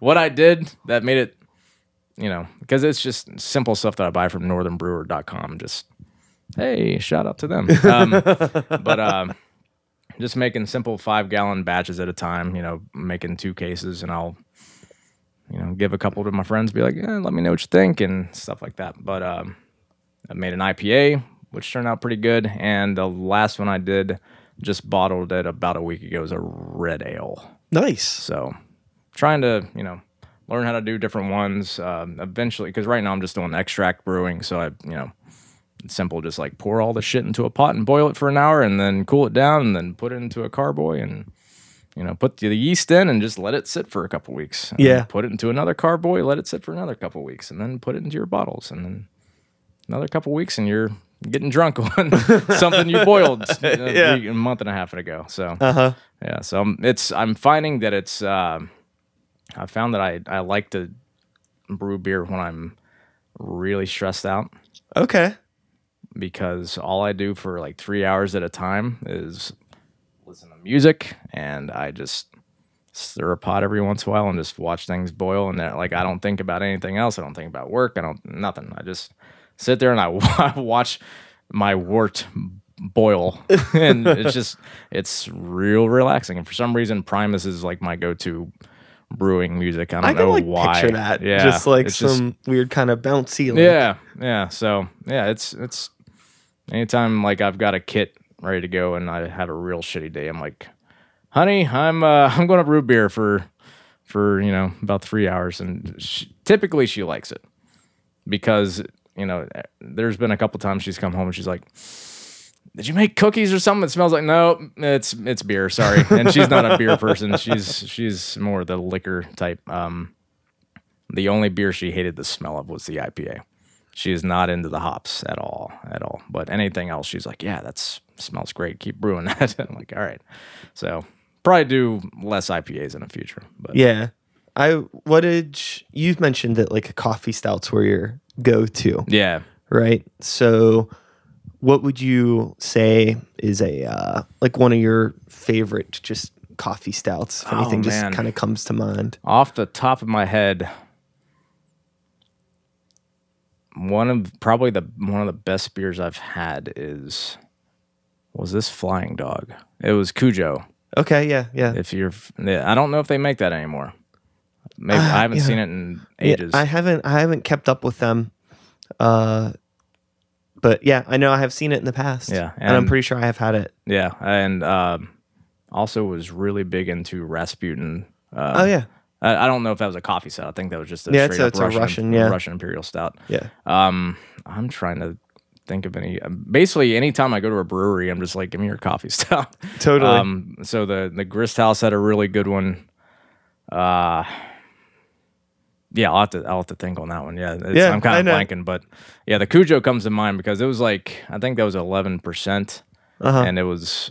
what I did that made it, you know, because it's just simple stuff that I buy from northern brewer dot com. Just, hey, shout out to them. Um, but um, just making simple five-gallon batches at a time, you know, making two cases, and I'll, you know, give a couple to my friends, be like, eh, let me know what you think, and stuff like that. But um, I made an I P A, which turned out pretty good, and the last one I did, just bottled it about a week ago, is a red ale. Nice. So trying to, you know, learn how to do different ones um, eventually, because right now I'm just doing extract brewing. So I, you know, it's simple, just like pour all the shit into a pot and boil it for an hour and then cool it down and then put it into a carboy and, you know, put the yeast in and just let it sit for a couple weeks. Yeah. Put it into another carboy, let it sit for another couple weeks, and then put it into your bottles, and then another couple weeks and you're getting drunk on something you boiled you know, yeah. a month and a half ago. So, uh-huh. yeah. So I'm, it's, I'm finding that it's, um, I found that I, I like to brew beer when I'm really stressed out. Okay. Because all I do for like three hours at a time is listen to music, and I just stir a pot every once in a while and just watch things boil, and that, like, I don't think about anything else. I don't think about work. I don't, nothing. I just sit there and I watch my wort boil, and it's just, it's real relaxing. And for some reason, Primus is like my go-to brewing music. I don't I can, know like, why. Picture that. Yeah, just like some just, weird kind of bouncy. Like. Yeah, yeah. So yeah, it's it's anytime like I've got a kit ready to go and I have a real shitty day, I'm like, honey, I'm uh, I'm going to brew beer for for you know about three hours, and she, typically she likes it because you know there's been a couple times she's come home and she's like, did you make cookies or something? It smells like, no, it's it's beer, sorry. And she's not a beer person. She's she's more the liquor type. Um, the only beer she hated the smell of was the I P A. She is not into the hops at all, at all. But anything else, she's like, yeah, that smells great. Keep brewing that. I'm like, all right. So probably do less I P As in the future. But yeah. I what did you, you've mentioned that like a coffee stout's were your go-to. Yeah. Right? So what would you say is a uh, like one of your favorite just coffee stouts? If anything oh, just kind of comes to mind. Off the top of my head, one of probably the one of the best beers I've had is was this Flying Dog. It was Cujo. Okay, yeah, yeah. If you're, I don't know if they make that anymore. Maybe uh, I haven't yeah. seen it in ages. Yeah, I haven't. I haven't kept up with them. Uh. But yeah, I know I have seen it in the past. Yeah, and, and I'm pretty sure I have had it. Yeah, and um, also was really big into Rasputin. Um, oh yeah, I, I don't know if that was a coffee stout. I think that was just a yeah, straight it's, up it's Russian, a Russian, yeah. Russian Imperial Stout. Yeah. Um, I'm trying to think of any. Basically, anytime I go to a brewery, I'm just like, give me your coffee stop. Totally. Um, so the the Grist House had a really good one. Uh, yeah, I'll have to I'll have to think on that one. Yeah, it's, yeah I'm kind of blanking, but yeah, the Cujo comes to mind because it was like I think that was eleven percent, uh-huh. and it was.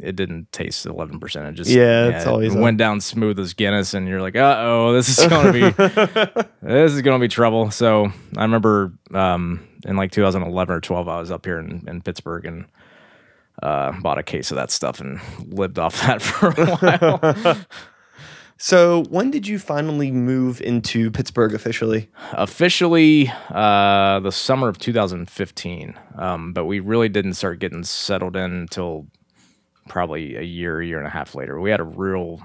It didn't taste eleven percent. It just yeah, yeah it's always it went down smooth as Guinness, and you're like, uh oh, this is gonna be this is gonna be trouble. So I remember um, in like two thousand eleven or twelve, I was up here in, in Pittsburgh and uh, bought a case of that stuff and lived off that for a while. So when did you finally move into Pittsburgh officially? Officially, uh, the summer of two thousand fifteen, um, but we really didn't start getting settled in until probably a year, year and a half later. We had a real,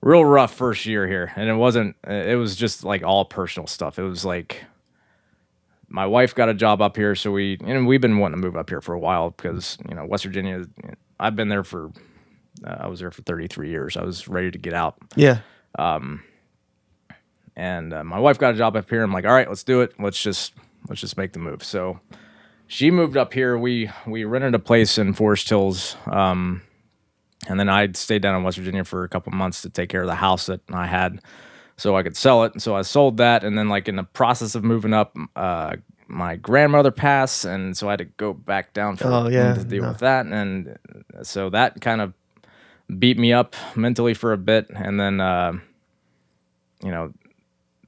real rough first year here. And it wasn't, it was just like all personal stuff. It was like my wife got a job up here. So we, and we've been wanting to move up here for a while because, you know, West Virginia, I've been there for, uh, I was there for thirty-three years. I was ready to get out. Yeah. Um, and uh, my wife got a job up here. I'm like, all right, let's do it. Let's just, let's just make the move. So she moved up here. We we rented a place in Forest Hills, um, and then I stayed down in West Virginia for a couple months to take care of the house that I had so I could sell it. And so I sold that, and then like in the process of moving up, uh, my grandmother passed, and so I had to go back down for oh, yeah, to deal no. with that. And so that kind of beat me up mentally for a bit, and then, uh, you know,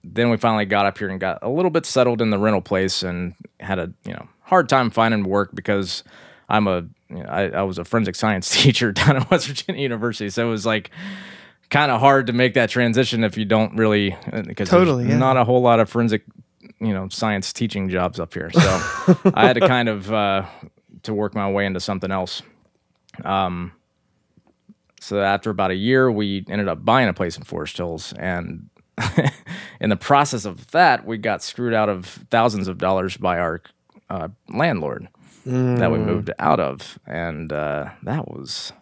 then we finally got up here and got a little bit settled in the rental place and had a, you know, hard time finding work because I'm a, you know, I, I was a forensic science teacher down at West Virginia University. So it was like kind of hard to make that transition if you don't really, because totally, there's yeah. not a whole lot of forensic, you know, science teaching jobs up here. So I had to kind of, uh, to work my way into something else. Um, so after about a year, we ended up buying a place in Forest Hills, and in the process of that, we got screwed out of thousands of dollars by our Uh, landlord mm. that we moved out of, and uh, that was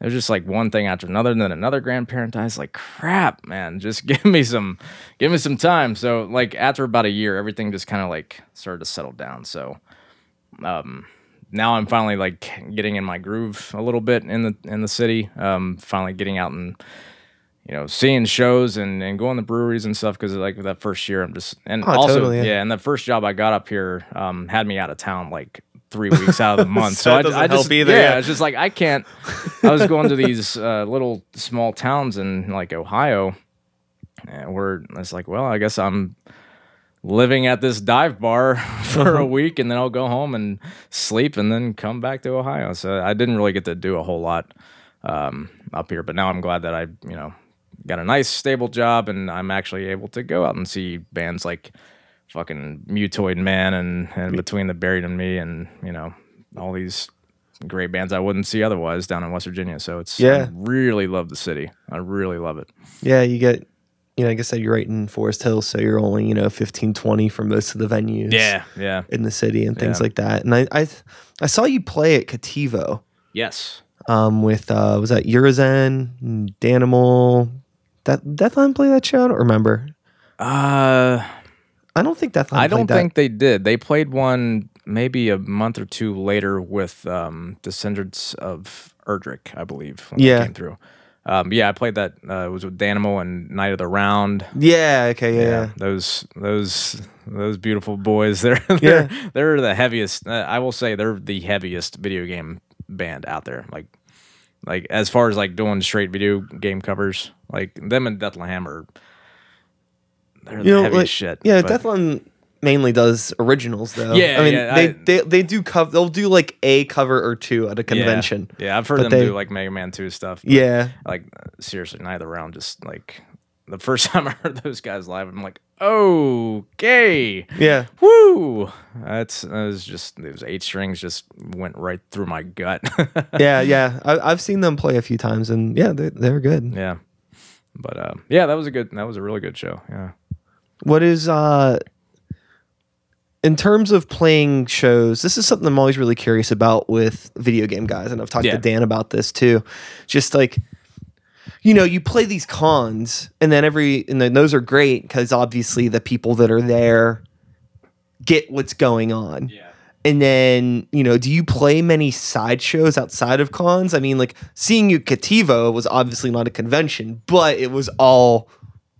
it was just like one thing after another, and then another grandparent dies. Like, crap, man, just give me some, give me some time. So, like after about a year, everything just kind of like started to settle down. So, um, now I'm finally like getting in my groove a little bit in the in the city. Um, finally getting out and, you know, seeing shows and, and going to breweries and stuff, because like that first year I'm just and oh, also totally, yeah. yeah and the first job I got up here um, had me out of town like three weeks out of the month. so, so I, doesn't I help just either. Yeah, yeah it's just like I can't. I was going to these uh, little small towns in like Ohio, and we're it's like well I guess I'm living at this dive bar for a week, and then I'll go home and sleep and then come back to Ohio. So I didn't really get to do a whole lot um, up here, but now I'm glad that I you know. got a nice stable job, and I'm actually able to go out and see bands like fucking Mutoid Man and, and Between the Buried and Me, and you know all these great bands I wouldn't see otherwise down in West Virginia. So it's yeah, I really love the city. I really love it. Yeah, you get you know, like I said, you're right in Forest Hills, so you're only you know fifteen, twenty from most of the venues. Yeah, yeah, in the city and things yeah. like that. And I, I, I saw you play at Cativo. Yes. Um, with uh, was that Urizen, Danimal. That Deathline play that show? I don't remember. Uh, I don't think Deathline I don't that. think they did. They played one maybe a month or two later with um, Descendants of Erdrick, I believe, when yeah. they came through. Um, yeah, I played that. Uh, it was with Danimal and Night of the Round. Yeah, okay, yeah. yeah, yeah. Those those those beautiful boys. They're, they're, yeah. they're the heaviest. Uh, I will say they're the heaviest video game band out there. Like, Like, as far as, like, doing straight video game covers, like, them and Deathline Hammer, they're you the know, heavy like, shit. Yeah, but Deathline mainly does originals, though. Yeah, I mean, yeah, they, I, they they do cover, they'll do, like, a cover or two at a convention. Yeah, yeah I've heard them they, do, like, Mega Man two stuff. But, yeah. Like, seriously, Neither Round just, like, the first time I heard those guys live, I'm like, okay. Yeah. Woo. That's, that was just, those eight strings just went right through my gut. yeah, yeah. I, I've seen them play a few times, and yeah, they, they're good. Yeah. But uh, yeah, that was a good, that was a really good show. Yeah. What is, uh, in terms of playing shows, this is something I'm always really curious about with video game guys, and I've talked yeah. to Dan about this too. Just like, you know, you play these cons, and then every and then those are great because obviously the people that are there get what's going on. Yeah. And then, you know, do you play many side shows outside of cons? I mean, like, seeing you Cativo was obviously not a convention, but it was all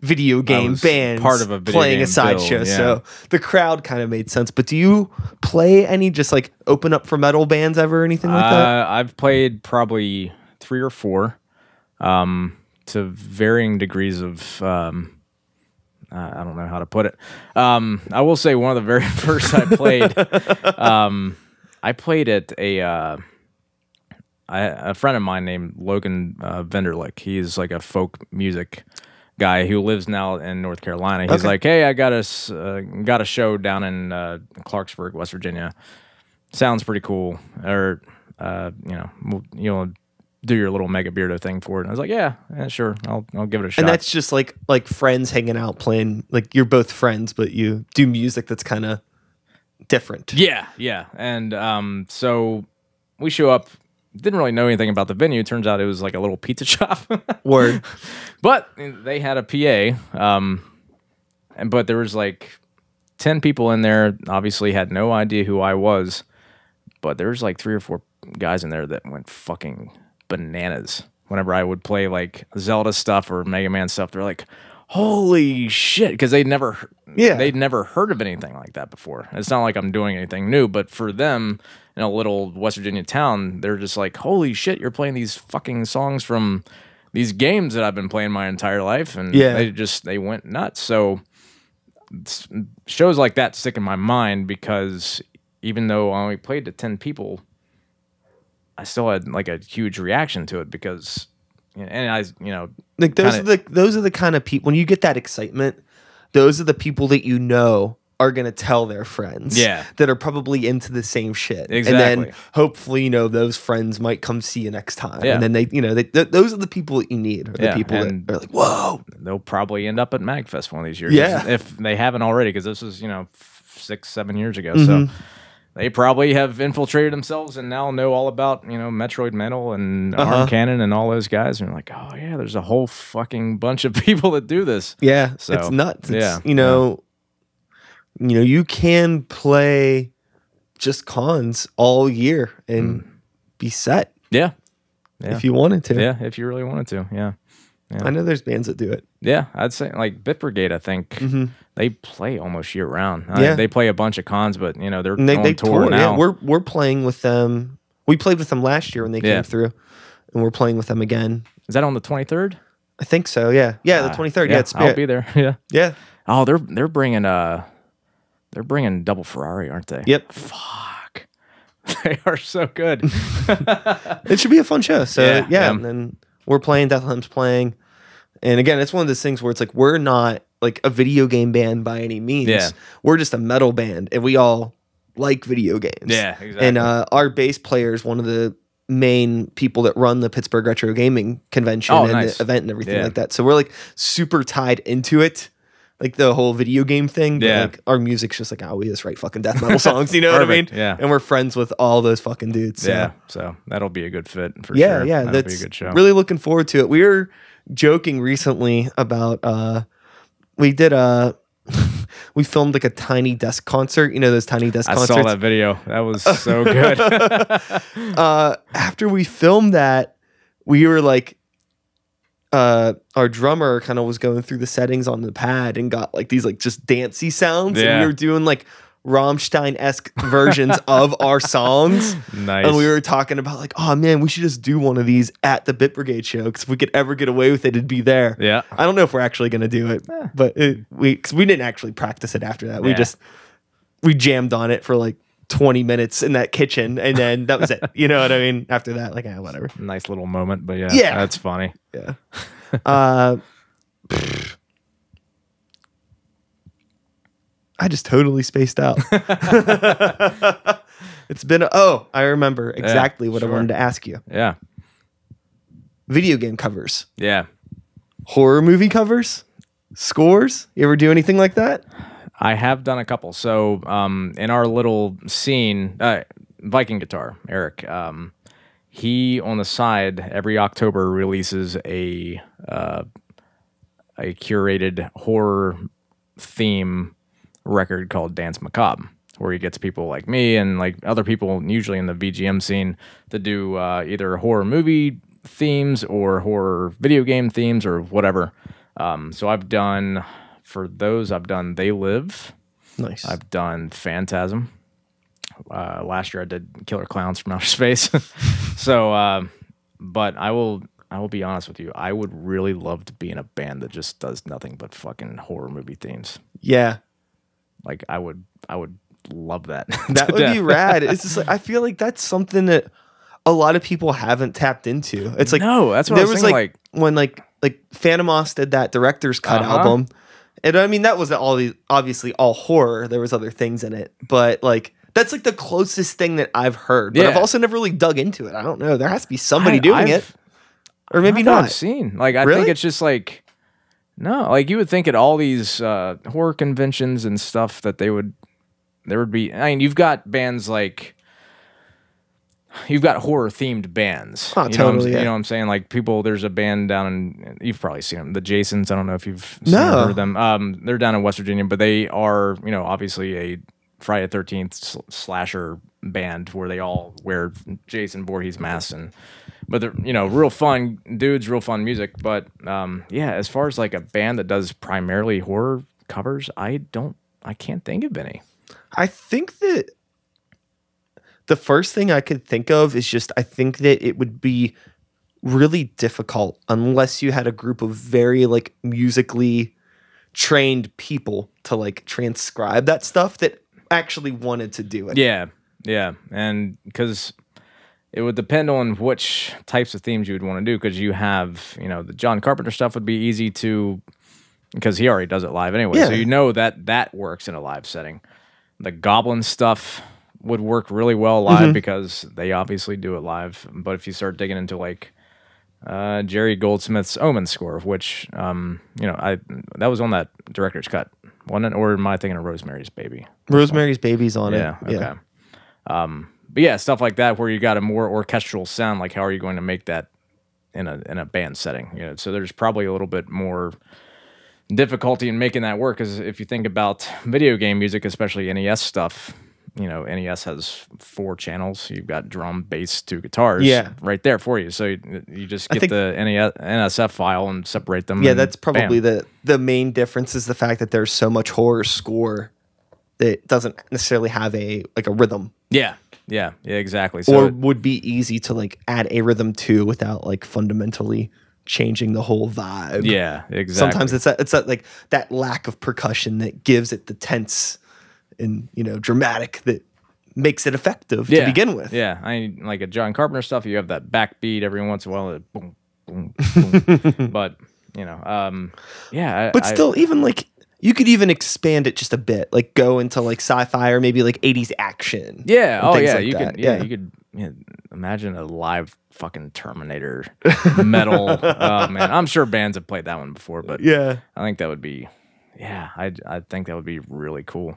video game bands part of a video playing game a side build, show. Yeah. So the crowd kind of made sense. But do you play any just, like, open up for metal bands ever or anything like uh, that? I've played probably three or four um, to varying degrees of... Um, I don't know how to put it. Um, I will say one of the very first I played, um, I played at a, uh, I, a friend of mine named Logan uh, Venderlich. He's like a folk music guy who lives now in North Carolina. He's okay. like, hey, I got a, uh, got a show down in uh, Clarksburg, West Virginia. Sounds pretty cool. Or, uh, you know, you'll know, do your little Mega Beardo thing for it. And I was like, yeah, yeah, sure. I'll I'll give it a shot. And that's just like like friends hanging out playing, like you're both friends, but you do music that's kind of different. Yeah, yeah. And um, so we show up, didn't really know anything about the venue. It turns out it was like a little pizza shop. Word. But they had a P A. Um, and but there was like ten people in there, obviously had no idea who I was. But there was like three or four guys in there that went fucking bananas whenever I would play like Zelda stuff or Mega Man stuff. They're like, holy shit, because they'd never yeah they'd never heard of anything like that before. It's not like I'm doing anything new, but for them in a little West Virginia town, they're just like, holy shit, you're playing these fucking songs from these games that I've been playing my entire life. And yeah, they just they went nuts. So shows like that stick in my mind, because even though I only played to ten people, I still had like a huge reaction to it, because, and I, you know, like those kinda, are the those are the kind of people when you get that excitement, those are the people that you know are gonna tell their friends, yeah, that are probably into the same shit, exactly. And then hopefully, you know, those friends might come see you next time, yeah. And then they, you know, they, th- those are the people that you need, are the yeah, people that are like, whoa, they'll probably end up at MAGFest one of these years, yeah, if they haven't already, because this was, you know, six, seven years ago, mm-hmm. so. They probably have infiltrated themselves and now know all about, you know, Metroid Metal and uh-huh. Arm Cannon and all those guys. And like, oh, yeah, there's a whole fucking bunch of people that do this. Yeah, so, it's nuts. It's, yeah, you know, yeah. you know, you can play just cons all year and mm. be set. Yeah. yeah. If you wanted to. Yeah, if you really wanted to. Yeah. yeah. I know there's bands that do it. Yeah, I'd say like Bit Brigade, I think. Mm-hmm. They play almost year round. I mean, yeah. They play a bunch of cons, but you know they're they, on they tour, tour now. Yeah, we're we're playing with them. We played with them last year when they yeah. came through, and we're playing with them again. Is that on the twenty-third? I think so. Yeah, yeah, the twenty-third. Uh, yeah, yeah I'll be there. Yeah, yeah. Oh, they're they're bringing uh they're bringing Double Ferrari, aren't they? Yep. Fuck, they are so good. It should be a fun show. So yeah, yeah. and then we're playing. Death Hemp's playing, and again, it's one of those things where it's like we're not like a video game band by any means. Yeah. We're just a metal band and we all like video games. Yeah, exactly. And uh, our bass player is one of the main people that run the Pittsburgh Retro Gaming Convention oh, and nice. the event and everything yeah. like that. So we're like super tied into it, like the whole video game thing. Yeah. But like our music's just like, oh, we just write fucking death metal songs, you know what I mean? Yeah. And we're friends with all those fucking dudes. So. Yeah, so that'll be a good fit for yeah, sure. Yeah, that'll that's be a good show. Really looking forward to it. We were joking recently about... Uh, We did a, we filmed like a tiny desk concert. You know, those tiny desk I concerts. I saw that video. That was so good. uh, after we filmed that, we were like, uh, our drummer kind of was going through the settings on the pad and got like these like just dancey sounds. Yeah. And we were doing like Rammstein-esque versions of our songs. Nice. And we were talking about like, oh man, we should just do one of these at the Bit Brigade show, because if we could ever get away with it, it'd be there. Yeah. I don't know if we're actually going to do it, eh. but it, we because we didn't actually practice it after that. We yeah. just we jammed on it for like twenty minutes in that kitchen, and then that was it. You know what I mean? After that, like, ah, whatever. Nice little moment, but yeah, yeah. that's funny. Yeah. uh, I just totally spaced out. It's been, a, oh, I remember exactly yeah, what sure. I wanted to ask you. Yeah. Video game covers. Yeah. Horror movie covers? Scores? You ever do anything like that? I have done a couple. So um, in our little scene, uh, Viking Guitar, Eric, um, he on the side every October releases a uh, a curated horror theme record called Dance Macabre, where he gets people like me and like other people, usually in the V G M scene, to do uh, either horror movie themes or horror video game themes or whatever. Um, so I've done, for those, I've done They Live. Nice. I've done Phantasm. Uh, last year I did Killer Clowns from Outer Space. so, uh, but I will... I will be honest with you. I would really love to be in a band that just does nothing but fucking horror movie themes. Yeah. Like I would, I would love that. That would death. be rad. It's just like, I feel like that's something that a lot of people haven't tapped into. It's like, no, that's what there I was, was thinking, like, like when like, like Phantomos did that Director's Cut uh-huh. album. And I mean, that was all the, obviously all horror. There was other things in it, but like, that's like the closest thing that I've heard, but yeah. I've also never really dug into it. I don't know. There has to be somebody I, doing I've, it. Or maybe not. I've seen. Like, I really? think it's just like, no, like you would think at all these uh, horror conventions and stuff that they would, there would be, I mean, you've got bands like, you've got horror themed bands. Oh, you totally. Know what yeah. You know what I'm saying? Like people, there's a band down in, you've probably seen them, the Jasons. I don't know if you've seen no. or heard of them. Um, they're down in West Virginia, but they are, you know, obviously a Friday the thirteenth sl- slasher band where they all wear Jason Voorhees masks and, but they're, you know, real fun dudes, real fun music. But um, yeah, as far as like a band that does primarily horror covers, I don't, I can't think of any. I think that the first thing I could think of is just, I think that it would be really difficult unless you had a group of very like musically trained people to like transcribe that stuff that actually wanted to do it. Yeah. Yeah. And because it would depend on which types of themes you would want to do, because you have, you know, the John Carpenter stuff would be easy to, because he already does it live anyway. Yeah. So you know that that works in a live setting. The Goblin stuff would work really well live mm-hmm. because they obviously do it live. But if you start digging into like uh, Jerry Goldsmith's Omen score, which, um, you know, I that was on that Director's Cut, wasn't it? Or am I thinking of Rosemary's Baby? Rosemary's Baby's on yeah, it. Okay. Yeah. Um, But yeah, stuff like that where you got a more orchestral sound. Like, how are you going to make that in a in a band setting? You know, so there's probably a little bit more difficulty in making that work. Because if you think about video game music, especially N E S stuff, you know, N E S has four channels. You've got drum, bass, two guitars, yeah. right there for you. So you, you just get the N S F file and separate them. Yeah, that's probably bam. the the main difference is the fact that there's so much horror score that doesn't necessarily have a like a rhythm. Yeah. Yeah, yeah, exactly. So or it would be easy to like add a rhythm to without like fundamentally changing the whole vibe. Yeah, exactly. Sometimes it's that, it's that, like that lack of percussion that gives it the tense and, you know, dramatic that makes it effective yeah. to begin with. Yeah, I like a John Carpenter stuff. You have that backbeat every once in a while. Boom, boom, boom. But you know, um, yeah. I, but still, I, even like. You could even expand it just a bit, like go into like sci-fi or maybe like eighties action. Yeah. Oh yeah. Like you could, yeah, yeah. You could yeah, imagine a live fucking Terminator metal. Oh man, I'm sure bands have played that one before, but yeah, I think that would be, yeah, I I think that would be really cool.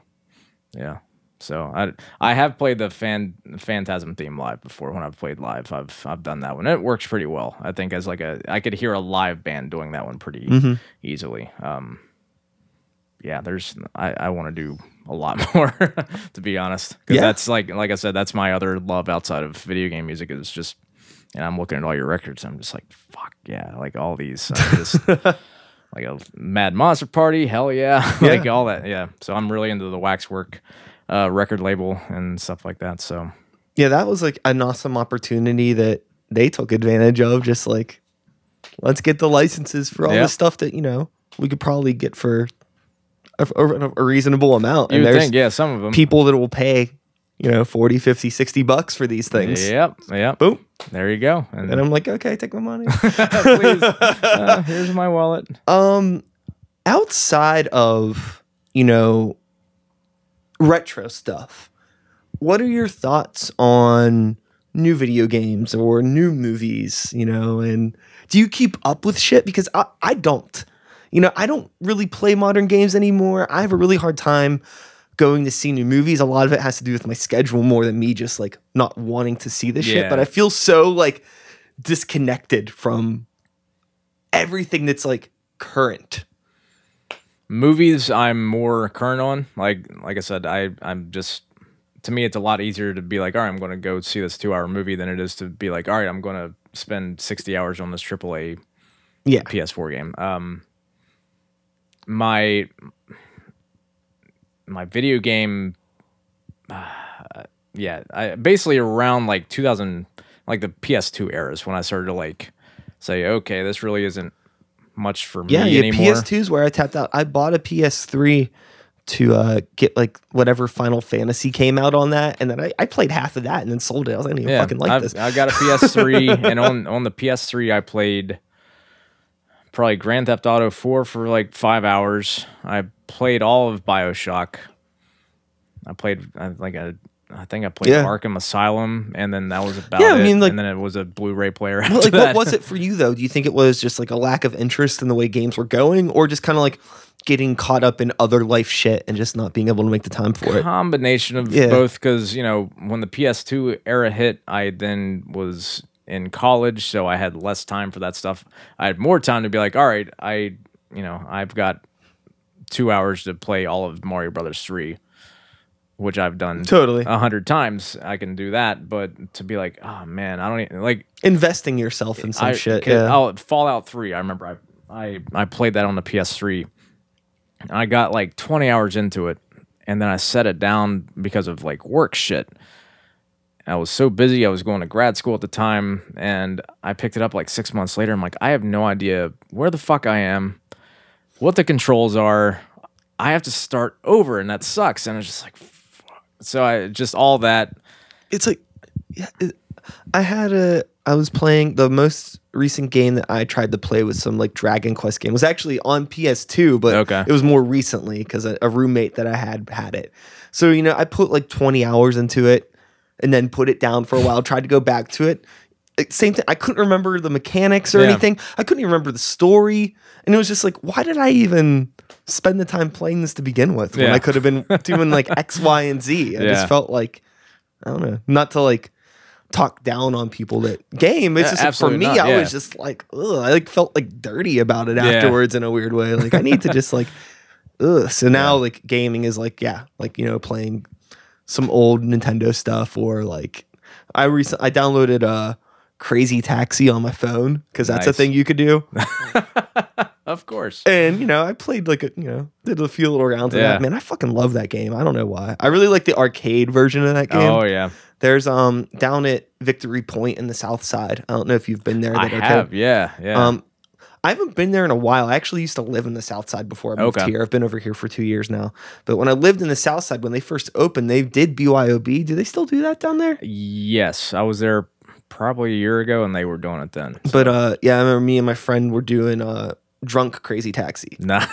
Yeah. So I I have played the fan Phantasm theme live before. When I've played live, I've I've done that one. It works pretty well. I think as like a I could hear a live band doing that one pretty mm-hmm. easily. Um. Yeah, there's. I, I want to do a lot more, to be honest. Because yeah. that's like, like I said, that's my other love outside of video game music is just. And I'm looking at all your records. And I'm just like, fuck yeah, like all these, uh, just, like a Mad Monster Party, hell yeah, yeah. like all that, yeah. So I'm really into the Waxwork uh, record label and stuff like that. So yeah, that was like an awesome opportunity that they took advantage of. Just like, let's get the licenses for all yeah. this stuff that you know we could probably get for. A, a, a reasonable amount. And you there's think, yeah, some of them. People that will pay, you know, forty, fifty, sixty bucks for these things. Yep, yep. Boom. There you go. And, and I'm like, okay, take my money. Please. Uh, here's my wallet. Um, outside of, you know, retro stuff, what are your thoughts on new video games or new movies, you know, and do you keep up with shit? Because I, I don't. You know, I don't really play modern games anymore. I have a really hard time going to see new movies. A lot of it has to do with my schedule more than me just like not wanting to see this yeah. shit. But I feel so like disconnected from everything that's like current. Movies I'm more current on. Like like I said, I, I'm just, to me, it's a lot easier to be like, all right, I'm going to go see this two-hour movie than it is to be like, all right, I'm going to spend sixty hours on this triple A yeah. P S four game. Um, my my video game, uh, yeah, I, basically around like two thousand, like the P S two era is when I started to like say, okay, this really isn't much for yeah, me yeah, anymore. Yeah, P S two is where I tapped out. I bought a P S three to uh, get like whatever Final Fantasy came out on that, and then I, I played half of that and then sold it. I was like, I don't yeah, fucking like I've, this. I got a P S three, and on, on the P S three, I played probably Grand Theft Auto four for like five hours. I played all of BioShock. I played I, like a. I think I played yeah. Arkham Asylum, and then that was about yeah, I mean, it. Like, and then it was a Blu-ray player. After like, that. What was it for you though? Do you think it was just like a lack of interest in the way games were going, or just kind of like getting caught up in other life shit and just not being able to make the time for it? Combination of yeah. both, because you know when the P S two era hit, I then was in college, so I had less time for that stuff. I had more time to be like, all right, I, you know, I've got two hours to play all of Mario Brothers three. Which I've done totally a hundred times. I can do that, but to be like, oh man, I don't even like investing yourself in some I, shit. Yeah. Oh, Fallout three. I remember I, I I played that on the P S three. I got like twenty hours into it, and then I set it down because of like work shit. I was so busy. I was going to grad school at the time, and I picked it up like six months later. I'm like, I have no idea where the fuck I am, what the controls are. I have to start over, and that sucks. And I was just like. So I just all that. It's like, yeah, it, I had a. I was playing the most recent game that I tried to play was some like Dragon Quest game. It was actually on P S two, but okay. It was more recently because a, a roommate that I had had it. So you know, I put like twenty hours into it, and then put it down for a while. Tried to go back to it. It same thing. I couldn't remember the mechanics or yeah. anything. I couldn't even remember the story, and it was just like, why did I even? Spend the time playing this to begin with when yeah. I could have been doing like X, Y, and Z. I yeah. just felt like, I don't know, not to like talk down on people that game. It's yeah, just like, for me, not. I yeah. was just like, ugh, I like felt like dirty about it yeah. afterwards in a weird way. Like I need to just like, ugh. So now yeah. like gaming is like, yeah, like, you know, playing some old Nintendo stuff or like I recently, I downloaded a Crazy Taxi on my phone. Cause that's nice. A thing you could do. Of course. And, you know, I played like, a you know, did a few little rounds of yeah. that. Man, I fucking love that game. I don't know why. I really like the arcade version of that game. Oh, yeah. There's um down at Victory Point in the South Side. I don't know if you've been there. That I arcade. Have, yeah, yeah. Um, I haven't been there in a while. I actually used to live in the South Side before I moved okay. here. I've been over here for two years now. But when I lived in the South Side, when they first opened, they did B Y O B. Do they still do that down there? Yes. I was there probably a year ago, and they were doing it then. So. But, uh, yeah, I remember me and my friend were doing... uh. Drunk Crazy Taxi. Nice.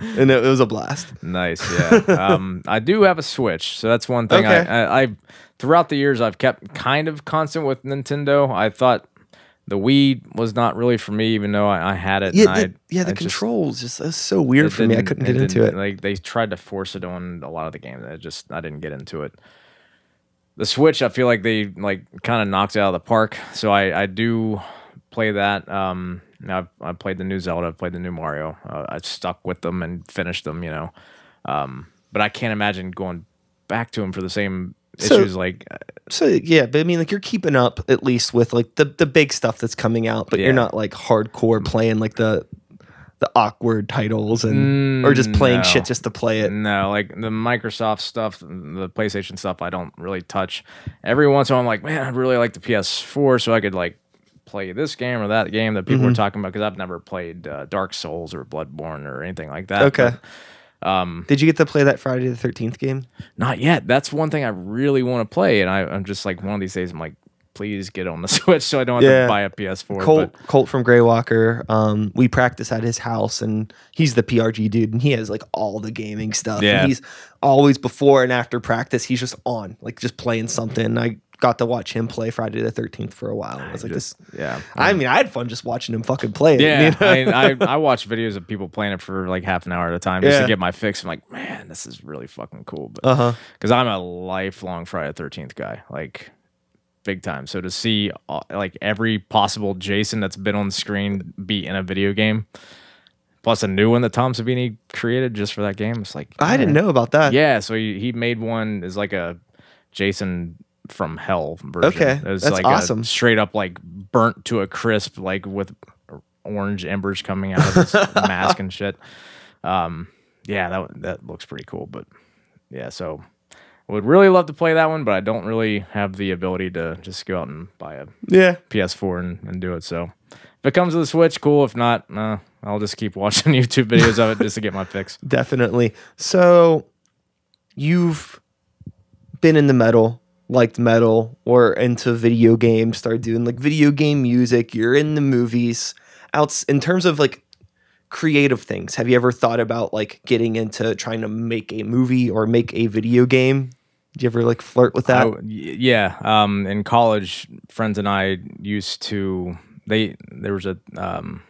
And it, it was a blast. Nice. Yeah. um I do have a Switch, so that's one thing. Okay. I, I I throughout the years I've kept kind of constant with Nintendo. I thought the Wii was not really for me, even though I, I had it. Yeah, and the, I, yeah, the I controls just, just so weird for me. I couldn't get into it. Like they tried to force it on a lot of the games. I just I didn't get into it. The Switch, I feel like they like kind of knocked it out of the park. So I I do play that. Um I've, I've played the new Zelda, I've played the new Mario. Uh, I've stuck with them and finished them, you know. Um, but I can't imagine going back to them for the same so, issues. Like, so yeah, but I mean, like you're keeping up at least with like the, the big stuff that's coming out, but yeah. you're not like hardcore playing like the the awkward titles and mm, or just playing no. shit just to play it. No, like the Microsoft stuff, the PlayStation stuff, I don't really touch. Every once in a while, I'm like, man, I'd really like the P S four, so I could like. Play this game or that game that people mm-hmm. are talking about because I've never played uh, Dark Souls or Bloodborne or anything like that. Okay. But, um, did you get to play that Friday the thirteenth game? Not yet. That's one thing I really want to play, and I, I'm just like one of these days. I'm like, please get on the Switch so I don't have yeah. to buy a P S four. Colt, but. Colt from Grey Walker. Um, we practice at his house, and he's the P R G dude, and he has like all the gaming stuff. Yeah. And he's always before and after practice. He's just on, like just playing something. I. Got to watch him play Friday the thirteenth for a while. I was like, just, this, yeah. I mean, I had fun just watching him fucking play it. Yeah, you know? I, I I watch videos of people playing it for like half an hour at a time just yeah. to get my fix. I'm like, man, this is really fucking cool. But uh-huh. because I'm a lifelong Friday the thirteenth guy, like big time. So to see like every possible Jason that's been on the screen be in a video game. Plus a new one that Tom Savini created just for that game. It's like I didn't know about that. Yeah, so he, he made one is like a Jason from Hell version. Okay, it was that's like awesome. A straight up like burnt to a crisp, like with orange embers coming out of his mask and shit. Um, yeah, that that looks pretty cool. But yeah, so I would really love to play that one, but I don't really have the ability to just go out and buy a yeah. P S four and, and do it. So if it comes to the Switch, cool. If not, uh, I'll just keep watching YouTube videos of it just to get my fix. Definitely. So you've been in the metal, liked metal, or into video games, started doing like video game music. You're in the movies. Outs- in terms of like creative things, have you ever thought about like getting into trying to make a movie or make a video game? Do you ever like flirt with that? I, yeah. Um, in college, friends and I used to... They there was a um,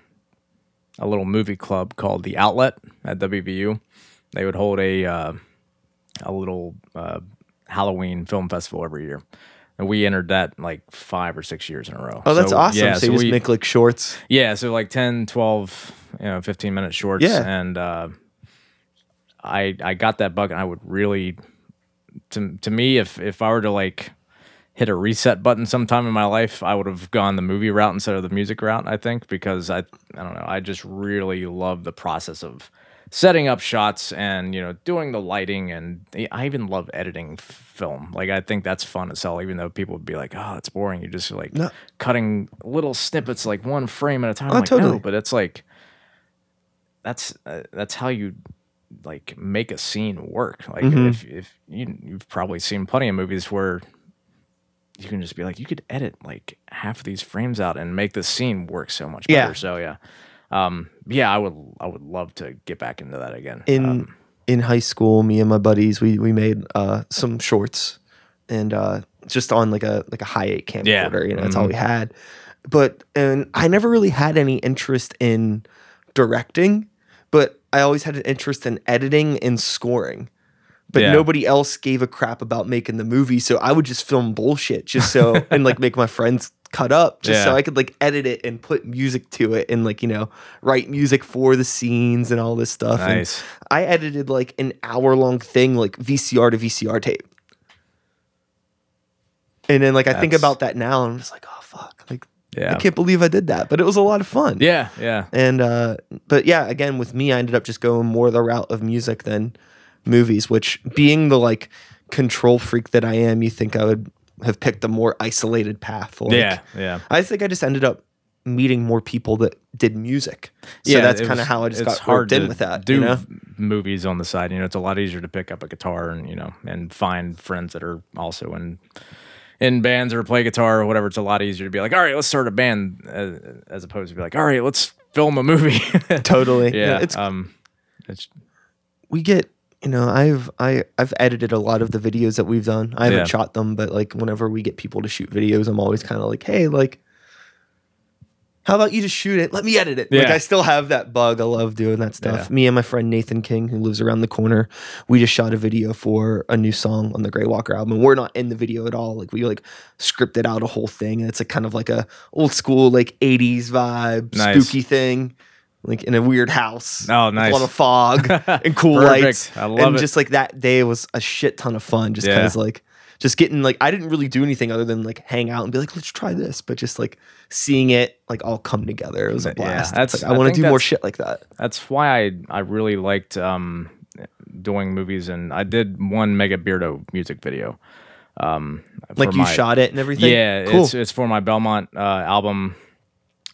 a little movie club called The Outlet at W V U. They would hold a uh, a little uh, Halloween film festival every year, and we entered that like five or six years in a row. Oh, that's so awesome! Yeah, so, so you just we, make like shorts. Yeah, so like ten, twelve, you know, fifteen minute shorts. Yeah. And uh, I I got that bug, and I would really to to me if if I were to like. hit a reset button sometime in my life, I would have gone the movie route instead of the music route, I think, because I I don't know, I just really love the process of setting up shots and, you know, doing the lighting, and I even love editing film. Like, I think that's fun as hell, even though people would be like, oh, that's boring. You're just, like, no. cutting little snippets, like, one frame at a time. Oh, like, totally. No, but it's, like, that's uh, that's how you... like, make a scene work. Like, mm-hmm. if, if you, you've probably seen plenty of movies where... you can just be like, you could edit like half of these frames out and make the scene work so much better. Yeah. So yeah, um, yeah, I would, I would love to get back into that again. In um, in high school, me and my buddies, we we made uh, some shorts, and uh, just on like a like a Hi eight camcorder. Yeah. You know, that's mm-hmm. all we had. But and I never really had any interest in directing, but I always had an interest in editing and scoring. But yeah. nobody else gave a crap about making the movie, so I would just film bullshit just so and like make my friends cut up just yeah. so I could like edit it and put music to it and like, you know, write music for the scenes and all this stuff. Nice. And I edited like an hour long thing, like V C R to V C R tape. And then like I That's... think about that now and I'm just like, oh fuck. Like yeah. I can't believe I did that, but it was a lot of fun. Yeah, yeah. And uh but yeah, again with me I ended up just going more the route of music than movies, which being the like control freak that I am, you think I would have picked a more isolated path. Like, yeah, yeah. I think I just ended up meeting more people that did music. So yeah, that's kind of how I just got hard in with that. Do you know? Movies on the side, you know, it's a lot easier to pick up a guitar and you know and find friends that are also in in bands or play guitar or whatever. It's a lot easier to be like, all right, let's start a band as, as opposed to be like, all right, let's film a movie. Totally. Yeah. yeah it's, um, it's we get. You know, I've I, I've edited a lot of the videos that we've done. I haven't yeah. shot them, but like whenever we get people to shoot videos, I'm always kind of like, hey, like, how about you just shoot it? Let me edit it. Yeah. Like I still have that bug. I love doing that stuff. Yeah. Me and my friend Nathan King, who lives around the corner, we just shot a video for a new song on the Grey Walker album. We're not in the video at all. Like we like scripted out a whole thing, and it's a kind of like a old school like eighties vibe, nice. Spooky thing. Like in a weird house. Oh, nice. With a lot of fog and cool lights. I love and it. And just like that day was a shit ton of fun. Just yeah. kind of like, just getting like, I didn't really do anything other than like hang out and be like, let's try this. But just like seeing it like all come together. It was a blast. Yeah, that's, like, I, I want to do more shit like that. That's why I, I really liked um, doing movies. And I did one Mega Beardo music video. Um, like you my, shot it and everything? Yeah. Cool. It's, it's for my Belmont uh, album.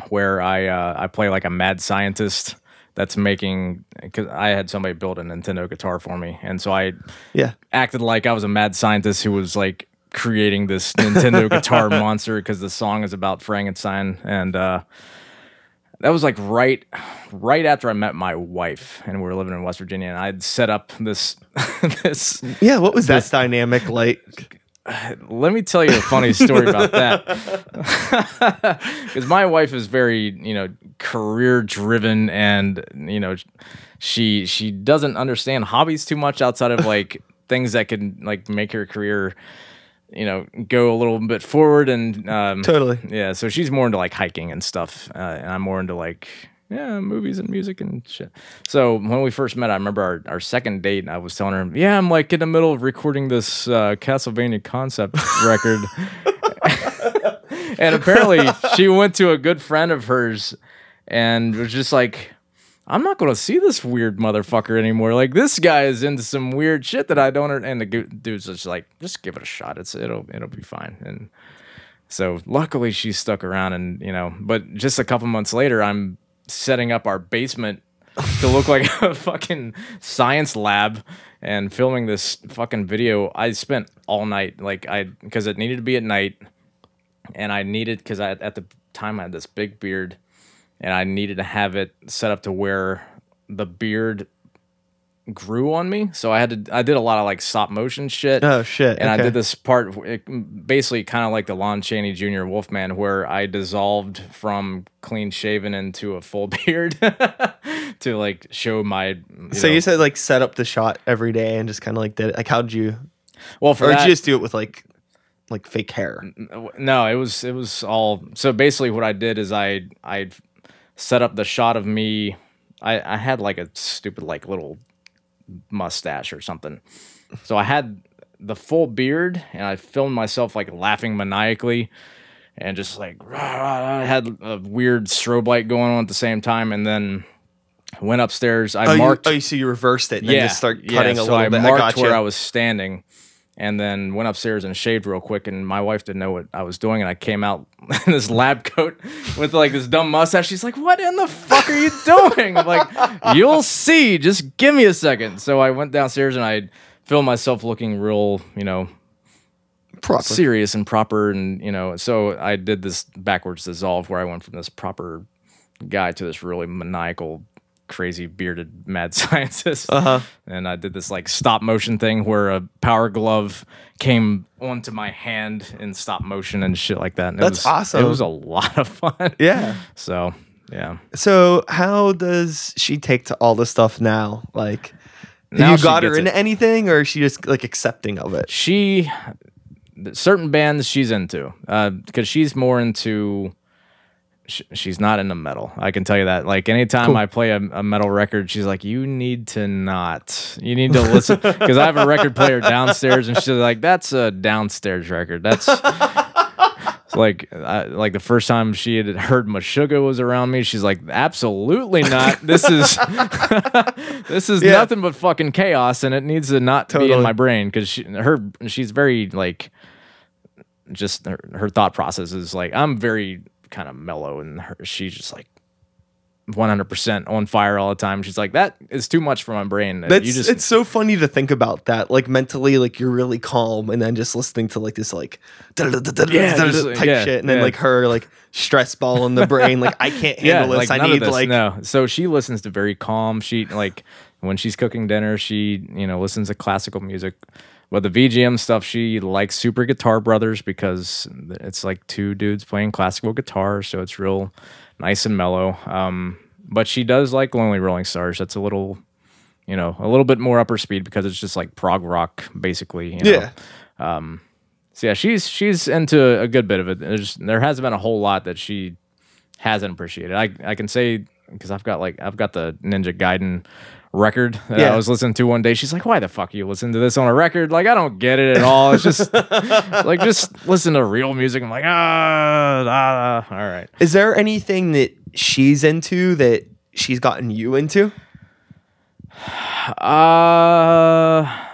Where I uh, I play like a mad scientist that's making, because I had somebody build a Nintendo guitar for me, and so I yeah. acted like I was a mad scientist who was like creating this Nintendo guitar monster because the song is about Frankenstein, and uh, that was like right right after I met my wife, and we were living in West Virginia, and I'd set up this this yeah. What was this, that dynamic like? Let me tell you a funny story about that, because my wife is very, you know, career driven, and you know, she she doesn't understand hobbies too much outside of like things that can like make her career, you know, go a little bit forward. And um, totally, yeah. So she's more into like hiking and stuff, uh, and I'm more into like yeah, movies and music and shit. So when we first met, I remember our, our second date, and I was telling her, yeah, I'm like in the middle of recording this uh, Castlevania concept record. And apparently she went to a good friend of hers and was just like, I'm not going to see this weird motherfucker anymore. Like, this guy is into some weird shit that I don't... And the dude's just like, just give it a shot. It's It'll it'll be fine. And so luckily she stuck around and, you know... But just a couple months later, I'm setting up our basement to look like a fucking science lab and filming this fucking video. I spent all night, like, I... Because it needed to be at night. And I needed... Because I at the time, I had this big beard. And I needed to have it set up to where the beard grew on me. So I had to, I did a lot of like stop motion shit. Oh shit. And okay. I did this part, it, basically kind of like the Lon Chaney Junior Wolfman, where I dissolved from clean shaven into a full beard to like show my. You so know. You said like set up the shot every day and just kind of like did it. Like, how'd you? Well, for or that, did you just do it with like. Like fake hair? No, it was, it was all. So basically what I did is I, I, set up the shot of me. I, I had like a stupid like little mustache or something. So I had the full beard and I filmed myself like laughing maniacally and just like rah, rah, I had a weird strobe light going on at the same time. And then I went upstairs. I oh, marked. You, oh, so you reversed it and yeah, then just start cutting yeah, a so little I bit. Marked I marked where I was standing and then went upstairs and shaved real quick. And my wife didn't know what I was doing. And I came out in this lab coat with like this dumb mustache. She's like, what in the fuck are you doing? I'm like, you'll see. Just give me a second. So I went downstairs and I filmed myself looking real, you know, proper. Serious and proper. And, you know, so I did this backwards dissolve where I went from this proper guy to this really maniacal crazy bearded mad scientist. Uh-huh. And I did this like stop motion thing where a power glove came onto my hand in stop motion and shit like that. And That's it was, awesome. It was a lot of fun. Yeah. So, yeah. So how does she take to all this stuff now? Like, now you got her into it. Anything or is she just like accepting of it? She, certain bands she's into uh, because she's more into... She's not into metal. I can tell you that. Like anytime cool. I play a, a metal record, she's like, "You need to not. You need to listen." Because I have a record player downstairs, and she's like, "That's a downstairs record." That's like, I, like the first time she had heard Meshuggah was around me, she's like, "Absolutely not. This is this is yeah. nothing but fucking chaos, and it needs to not totally. Be in my brain." Because she, her, she's very like, just her, her thought process is like, I'm very. Kind of mellow and her, she's just like one hundred percent on fire all the time. She's like, that is too much for my brain. That's, you just, it's so funny to think about that. Like mentally, like you're really calm and then just listening to like this like type shit and then like her like stress ball in the brain. Like I can't handle this. I need like no. So she listens to very calm. She like when she's cooking dinner, she you know listens to classical music. But the V G M stuff, she likes Super Guitar Brothers because it's like two dudes playing classical guitar, so it's real nice and mellow. Um, but she does like Lonely Rolling Stars. That's a little, you know, a little bit more upper speed because it's just like prog rock, basically. You know? Yeah. Um, so yeah, she's she's into a good bit of it. There's there hasn't been a whole lot that she hasn't appreciated. I I can say because I've got like I've got the Ninja Gaiden. Record that yeah. I was listening to one day. She's like, "Why the fuck you listen to this on a record? Like, I don't get it at all. It's just like just listen to real music." I'm like, ah, ah, all right. Is there anything that she's into that she's gotten you into? Uh,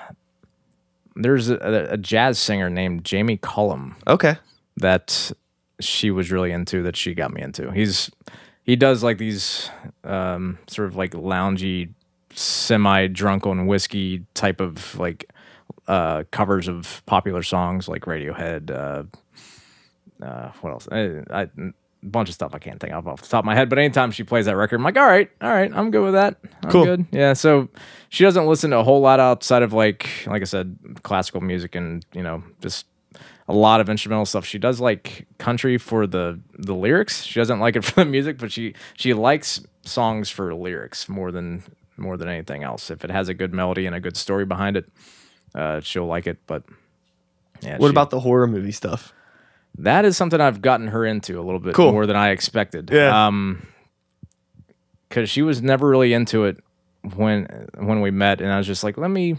there's a, a jazz singer named Jamie Cullum. Okay, that she was really into that she got me into. He's he does like these um sort of like loungy. Semi drunk on whiskey type of like uh covers of popular songs like Radiohead, uh uh what else I, I, a bunch of stuff I can't think of off the top of my head, but anytime she plays that record I'm like, all right all right I'm good with that. I'm cool. Good. Yeah, so she doesn't listen to a whole lot outside of like like I said classical music and you know just a lot of instrumental stuff. She does like country for the the lyrics. She doesn't like it for the music, but she she likes songs for lyrics more than more than anything else. If it has a good melody and a good story behind it, uh, she'll like it. But yeah, what she, about the horror movie stuff? That is something I've gotten her into a little bit cool. more than I expected. Yeah. Um, because she was never really into it when when we met, and I was just like, let me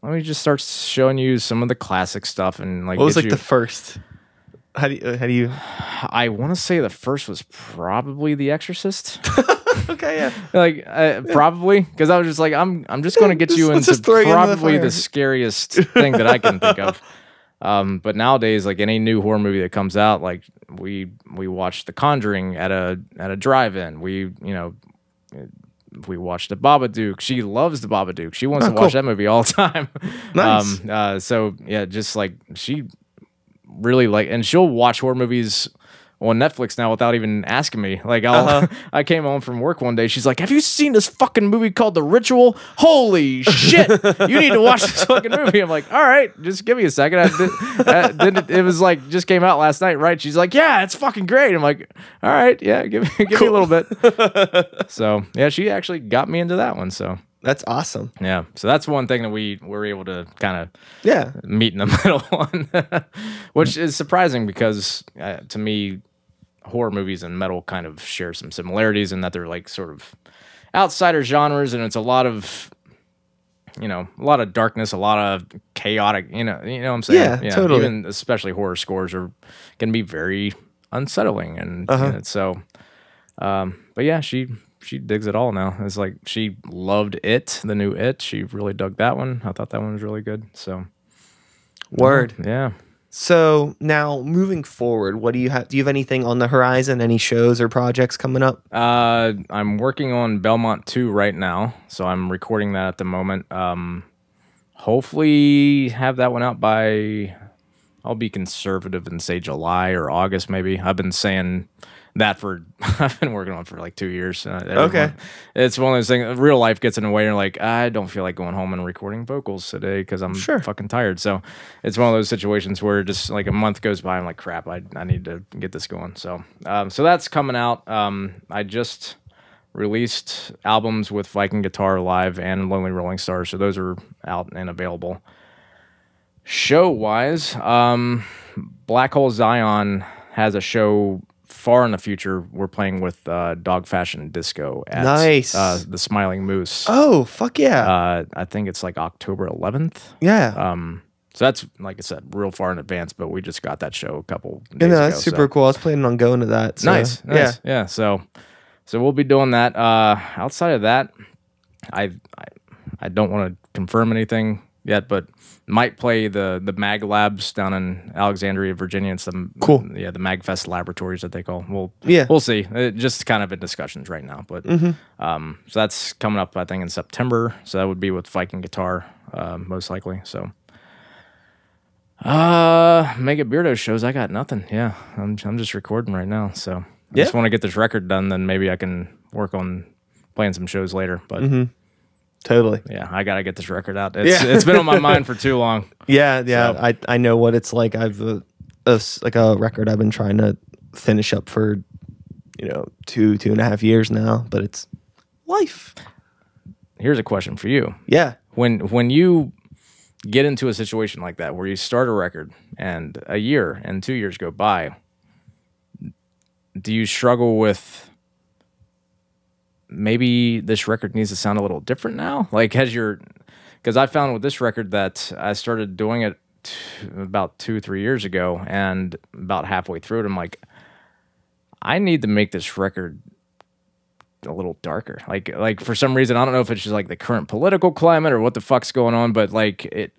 let me just start showing you some of the classic stuff. And like, what was like you, the first? How do you, how do you? I want to say the first was probably The Exorcist. Okay, yeah, like uh, probably because I was just like, I'm I'm just going to get just, you into probably into the, the scariest thing that I can think of. Um, but nowadays, like any new horror movie that comes out, like we we watched The Conjuring at a at a drive-in. We you know we watched the Baba Duke. She loves the Baba Duke. She wants oh, to cool. watch that movie all the time. Nice. Um, uh, so yeah, just like she really like, and she'll watch horror movies on Netflix now without even asking me. Like I'll, uh-huh. I came home from work one day. She's like, "Have you seen this fucking movie called The Ritual? Holy shit! You need to watch this fucking movie." I'm like, "All right, just give me a second." I did, I did it, it was like just came out last night, right? She's like, "Yeah, it's fucking great." I'm like, "All right, yeah, give me give cool. me a little bit." So yeah, she actually got me into that one. So. That's awesome. Yeah. So that's one thing that we were able to kind of yeah. meet in the middle on, which is surprising because uh, to me, horror movies and metal kind of share some similarities in that they're like sort of outsider genres, and it's a lot of, you know, a lot of darkness, a lot of chaotic, you know, you know what I'm saying? Yeah, yeah totally. Even especially horror scores are can be very unsettling. And, uh-huh. and so, um, but yeah, she... she digs it all now. It's like she loved It, the new It. She really dug that one. I thought that one was really good. So, word, um, yeah. So now moving forward, what do you have? Do you have anything on the horizon? Any shows or projects coming up? Uh, I'm working on Belmont two right now, so I'm recording that at the moment. Um, hopefully have that one out by. I'll be conservative and say July or August maybe. I've been saying. That for I've been working on for like two years. Uh, okay, it's one of those things. Real life gets in the way. And you're like, I don't feel like going home and recording vocals today because I'm sure. fucking tired. So it's one of those situations where just like a month goes by. I'm like, crap. I I need to get this going. So um, so that's coming out. Um, I just released albums with Viking Guitar Live and Lonely Rolling Stars. So those are out and available. Show wise, um, Black Hole Zion has a show. Far in the future, we're playing with uh, Dog Fashion Disco at nice. uh, the Smiling Moose. Oh, fuck yeah. Uh, I think it's like October eleventh. Yeah. Um. So that's, like I said, real far in advance, but we just got that show a couple days yeah, no, ago. Yeah, that's super so. cool. I was planning on going to that. So. Nice. nice. Yeah. Yeah. So so we'll be doing that. Uh, outside of that, I I, I don't want to confirm anything yet, but might play the the Mag Labs down in Alexandria, Virginia. It's the cool, yeah, the MagFest laboratories that they call. We'll yeah, we'll see. It just kind of in discussions right now, but mm-hmm. um, so that's coming up, I think, in September. So that would be with Viking Guitar, uh, most likely. So, uh, Mega Beardo shows. I got nothing. Yeah, I'm I'm just recording right now. So I yeah. just want to get this record done. Then maybe I can work on playing some shows later. But. Mm-hmm. Totally. Yeah, I gotta get this record out. It's yeah. it's been on my mind for too long. Yeah, yeah. So. I, I know what it's like. I've a, a, like a record I've been trying to finish up for, you know, two two and a half years now. But it's life. Here's a question for you. Yeah. When when you get into a situation like that where you start a record and a year and two years go by, do you struggle with? Maybe this record needs to sound a little different now. Like, has your, because I found with this record that I started doing it t- about two, three years ago, and about halfway through it, I'm like, I need to make this record a little darker. Like, like for some reason, I don't know if it's just like the current political climate or what the fuck's going on, but like it,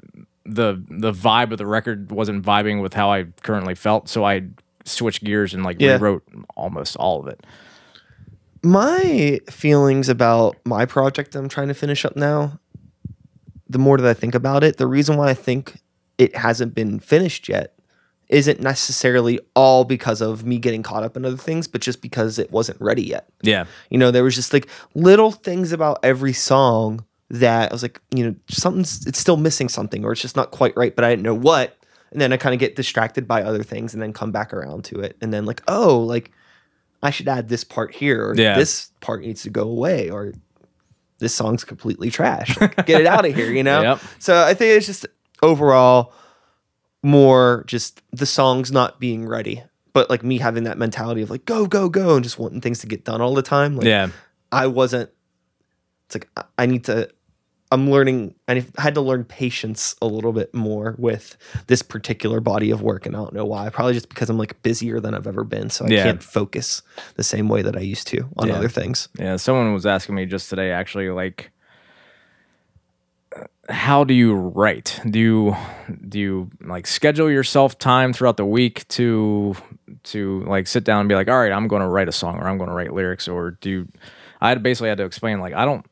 the the vibe of the record wasn't vibing with how I currently felt, so I switched gears and like yeah. rewrote almost all of it. My feelings about my project that I'm trying to finish up now, the more that I think about it, the reason why I think it hasn't been finished yet isn't necessarily all because of me getting caught up in other things, but just because it wasn't ready yet. Yeah. You know, there was just like little things about every song that I was like, you know, something's, it's still missing something, or it's just not quite right, but I didn't know what. And then I kind of get distracted by other things and then come back around to it. And then like, oh, like, I should add this part here, or yeah. this part needs to go away, or this song's completely trash. Like, get it out of here, you know? Yep. So I think it's just overall more just the songs not being ready, but like me having that mentality of like, go, go, go, and just wanting things to get done all the time. Like, yeah. I wasn't, it's like, I need to, I'm learning, I had to learn patience a little bit more with this particular body of work. And I don't know why, probably just because I'm like busier than I've ever been. So I yeah. can't focus the same way that I used to on yeah. other things. Yeah. Someone was asking me just today, actually, like, how do you write? Do you, do you like schedule yourself time throughout the week to, to like sit down and be like, all right, I'm going to write a song or I'm going to write lyrics, or do you, I basically had to explain, like, I don't,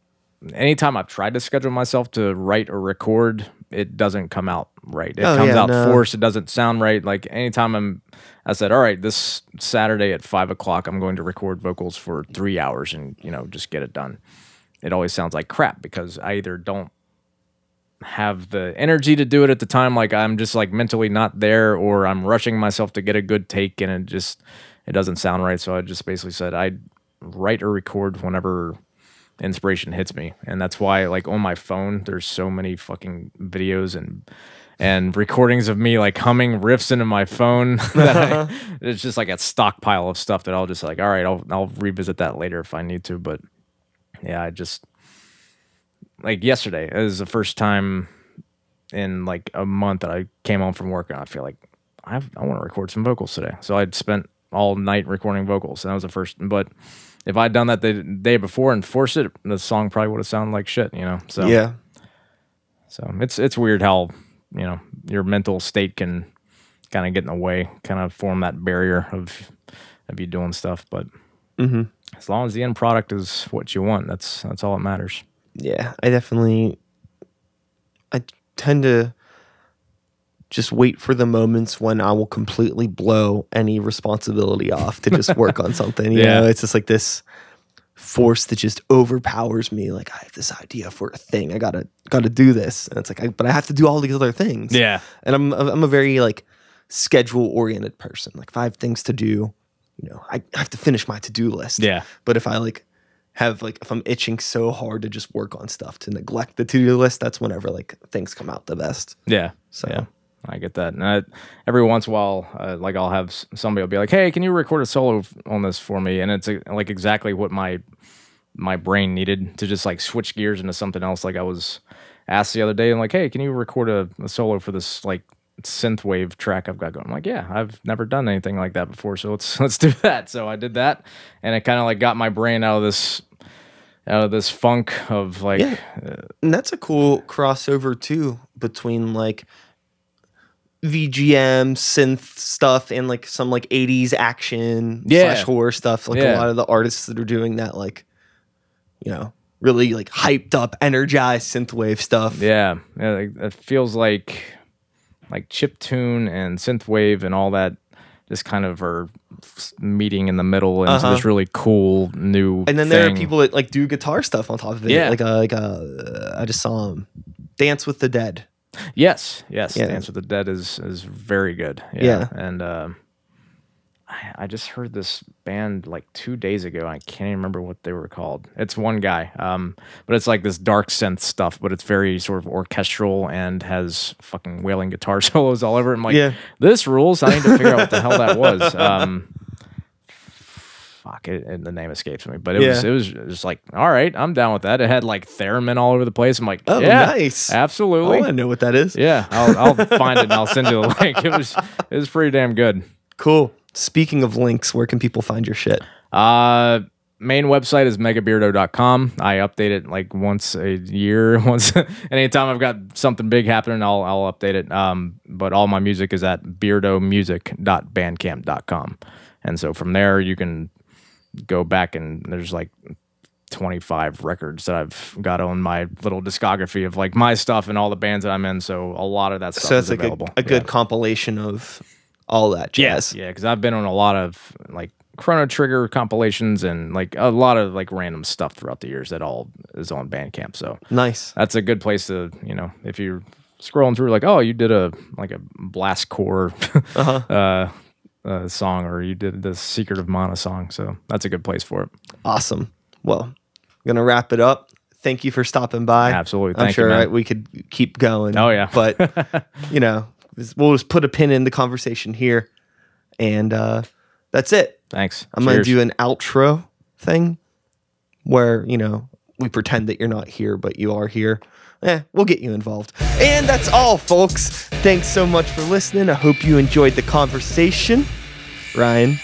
anytime I've tried to schedule myself to write or record, it doesn't come out right. It oh, comes yeah, out no. forced. It doesn't sound right. Like anytime I'm, I said, all right, this Saturday at five o'clock, I'm going to record vocals for three hours and, you know, just get it done. It always sounds like crap because I either don't have the energy to do it at the time. Like I'm just like mentally not there, or I'm rushing myself to get a good take and it just, it doesn't sound right. So I just basically said, I write or record whenever inspiration hits me. And that's why, like, on my phone there's so many fucking videos and and recordings of me like humming riffs into my phone that I, it's just like a stockpile of stuff that I'll just like, all right, I'll, I'll revisit that later if I need to. But yeah, I just, like yesterday, it was the first time in like a month that I came home from work and I feel like I've, I want to record some vocals today. So I'd spent all night recording vocals, and that was the first. But if I'd done that the day before and forced it, the song probably would have sounded like shit, you know? So, yeah. So it's, it's weird how, you know, your mental state can kind of get in the way, kind of form that barrier of, of you doing stuff. But mm-hmm. as long as the end product is what you want, that's, that's all that matters. Yeah. I definitely, I tend to just wait for the moments when I will completely blow any responsibility off to just work on something. You yeah. know, it's just like this force that just overpowers me. Like, I have this idea for a thing. I gotta gotta do this, and it's like, I, but I have to do all these other things. Yeah, and I'm I'm a very like schedule oriented person. Like, if I have things to do, you know, I have to finish my to do list. Yeah, but if I like have like if I'm itching so hard to just work on stuff, to neglect the to do list, that's whenever like things come out the best. Yeah. So. Yeah. I get that. And I, every once in a while, uh, like I'll have somebody will be like, "Hey, can you record a solo f- on this for me?" And it's uh, like exactly what my my brain needed to just like switch gears into something else. Like I was asked the other day, I'm like, "Hey, can you record a, a solo for this like synthwave track I've got going?" I'm like, "Yeah, I've never done anything like that before, so let's let's do that." So I did that, and it kind of like got my brain out of this out of this funk of like, yeah. uh, and that's a cool crossover too between like V G M synth stuff and like some like eighties action yeah. slash horror stuff. Like yeah. a lot of the artists that are doing that, like, you know, really like hyped up, energized synthwave stuff. Yeah, yeah, like, it feels like like chiptune and synthwave and all that just kind of are meeting in the middle into uh-huh. this really cool new. And then thing. There are people that like do guitar stuff on top of it. Yeah, like a, like a, I just saw him Dance with the Dead. Yes, yes, yeah. Dance with the Dead is is very good. Yeah, yeah. And uh, I, I just heard this band like two days ago. And I can't even remember what they were called. It's one guy, um, but it's like this dark synth stuff, but it's very sort of orchestral and has fucking wailing guitar solos all over it. I'm like, yeah. this rules. I need to figure out what the hell that was. Um, fuck it, and the name escapes me, but it yeah. was it was just like, all right, I'm down with that. It had like theremin all over the place. I'm like, oh yeah, nice, absolutely. I want to know what that is. Yeah, I'll, I'll find it and I'll send you the link. It was it was pretty damn good. Cool. Speaking of links, where can people find your shit? Uh, main website is mega beardo dot com. I update it like once a year. Once anytime I've got something big happening, I'll I'll update it. Um, but all my music is at beardo music dot bandcamp dot com, and so from there you can go back and there's like twenty-five records that I've got on my little discography of like my stuff and all the bands that I'm in. So a lot of that stuff so is like available. A, a good yeah. compilation of all that jazz. Yeah, yeah, because I've been on a lot of like Chrono Trigger compilations and like a lot of like random stuff throughout the years that all is on Bandcamp. So nice. That's a good place to, you know, if you're scrolling through like, oh, you did a like a blastcore uh-huh. uh Uh, song, or you did the Secret of Mana song, so that's a good place for it. Awesome. Well, I'm gonna wrap it up. Thank you for stopping by. Absolutely. Thank I'm sure you, right, we could keep going. Oh yeah, but you know, we'll just put a pin in the conversation here, and uh that's it. Thanks. I'm Cheers. Gonna do an outro thing where, you know, we pretend that you're not here, but you are here. Eh, we'll get you involved. And that's all, folks. Thanks so much for listening. I hope you enjoyed the conversation. Ryan,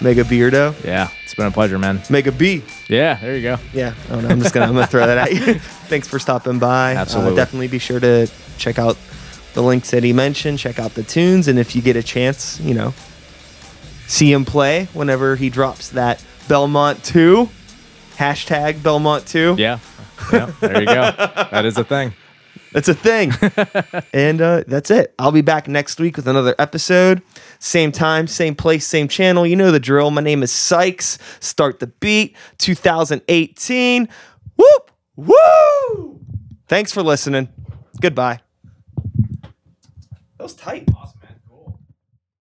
Mega Beardo. Yeah, it's been a pleasure, man. Mega B. Yeah, there you go. Yeah, oh, no, I'm just going to throw that at you. Thanks for stopping by. Absolutely. Uh, definitely be sure to check out the links that he mentioned. Check out the tunes. And if you get a chance, you know, see him play whenever he drops that Belmont two. Hashtag Belmont two. Yeah. Yeah, there you go. That is a thing. That's a thing. And uh, that's it. I'll be back next week with another episode. Same time, same place, same channel. You know the drill. My name is Sykes. Start the Beat twenty eighteen. Whoop! Woo! Thanks for listening. Goodbye. That was tight. Awesome, man.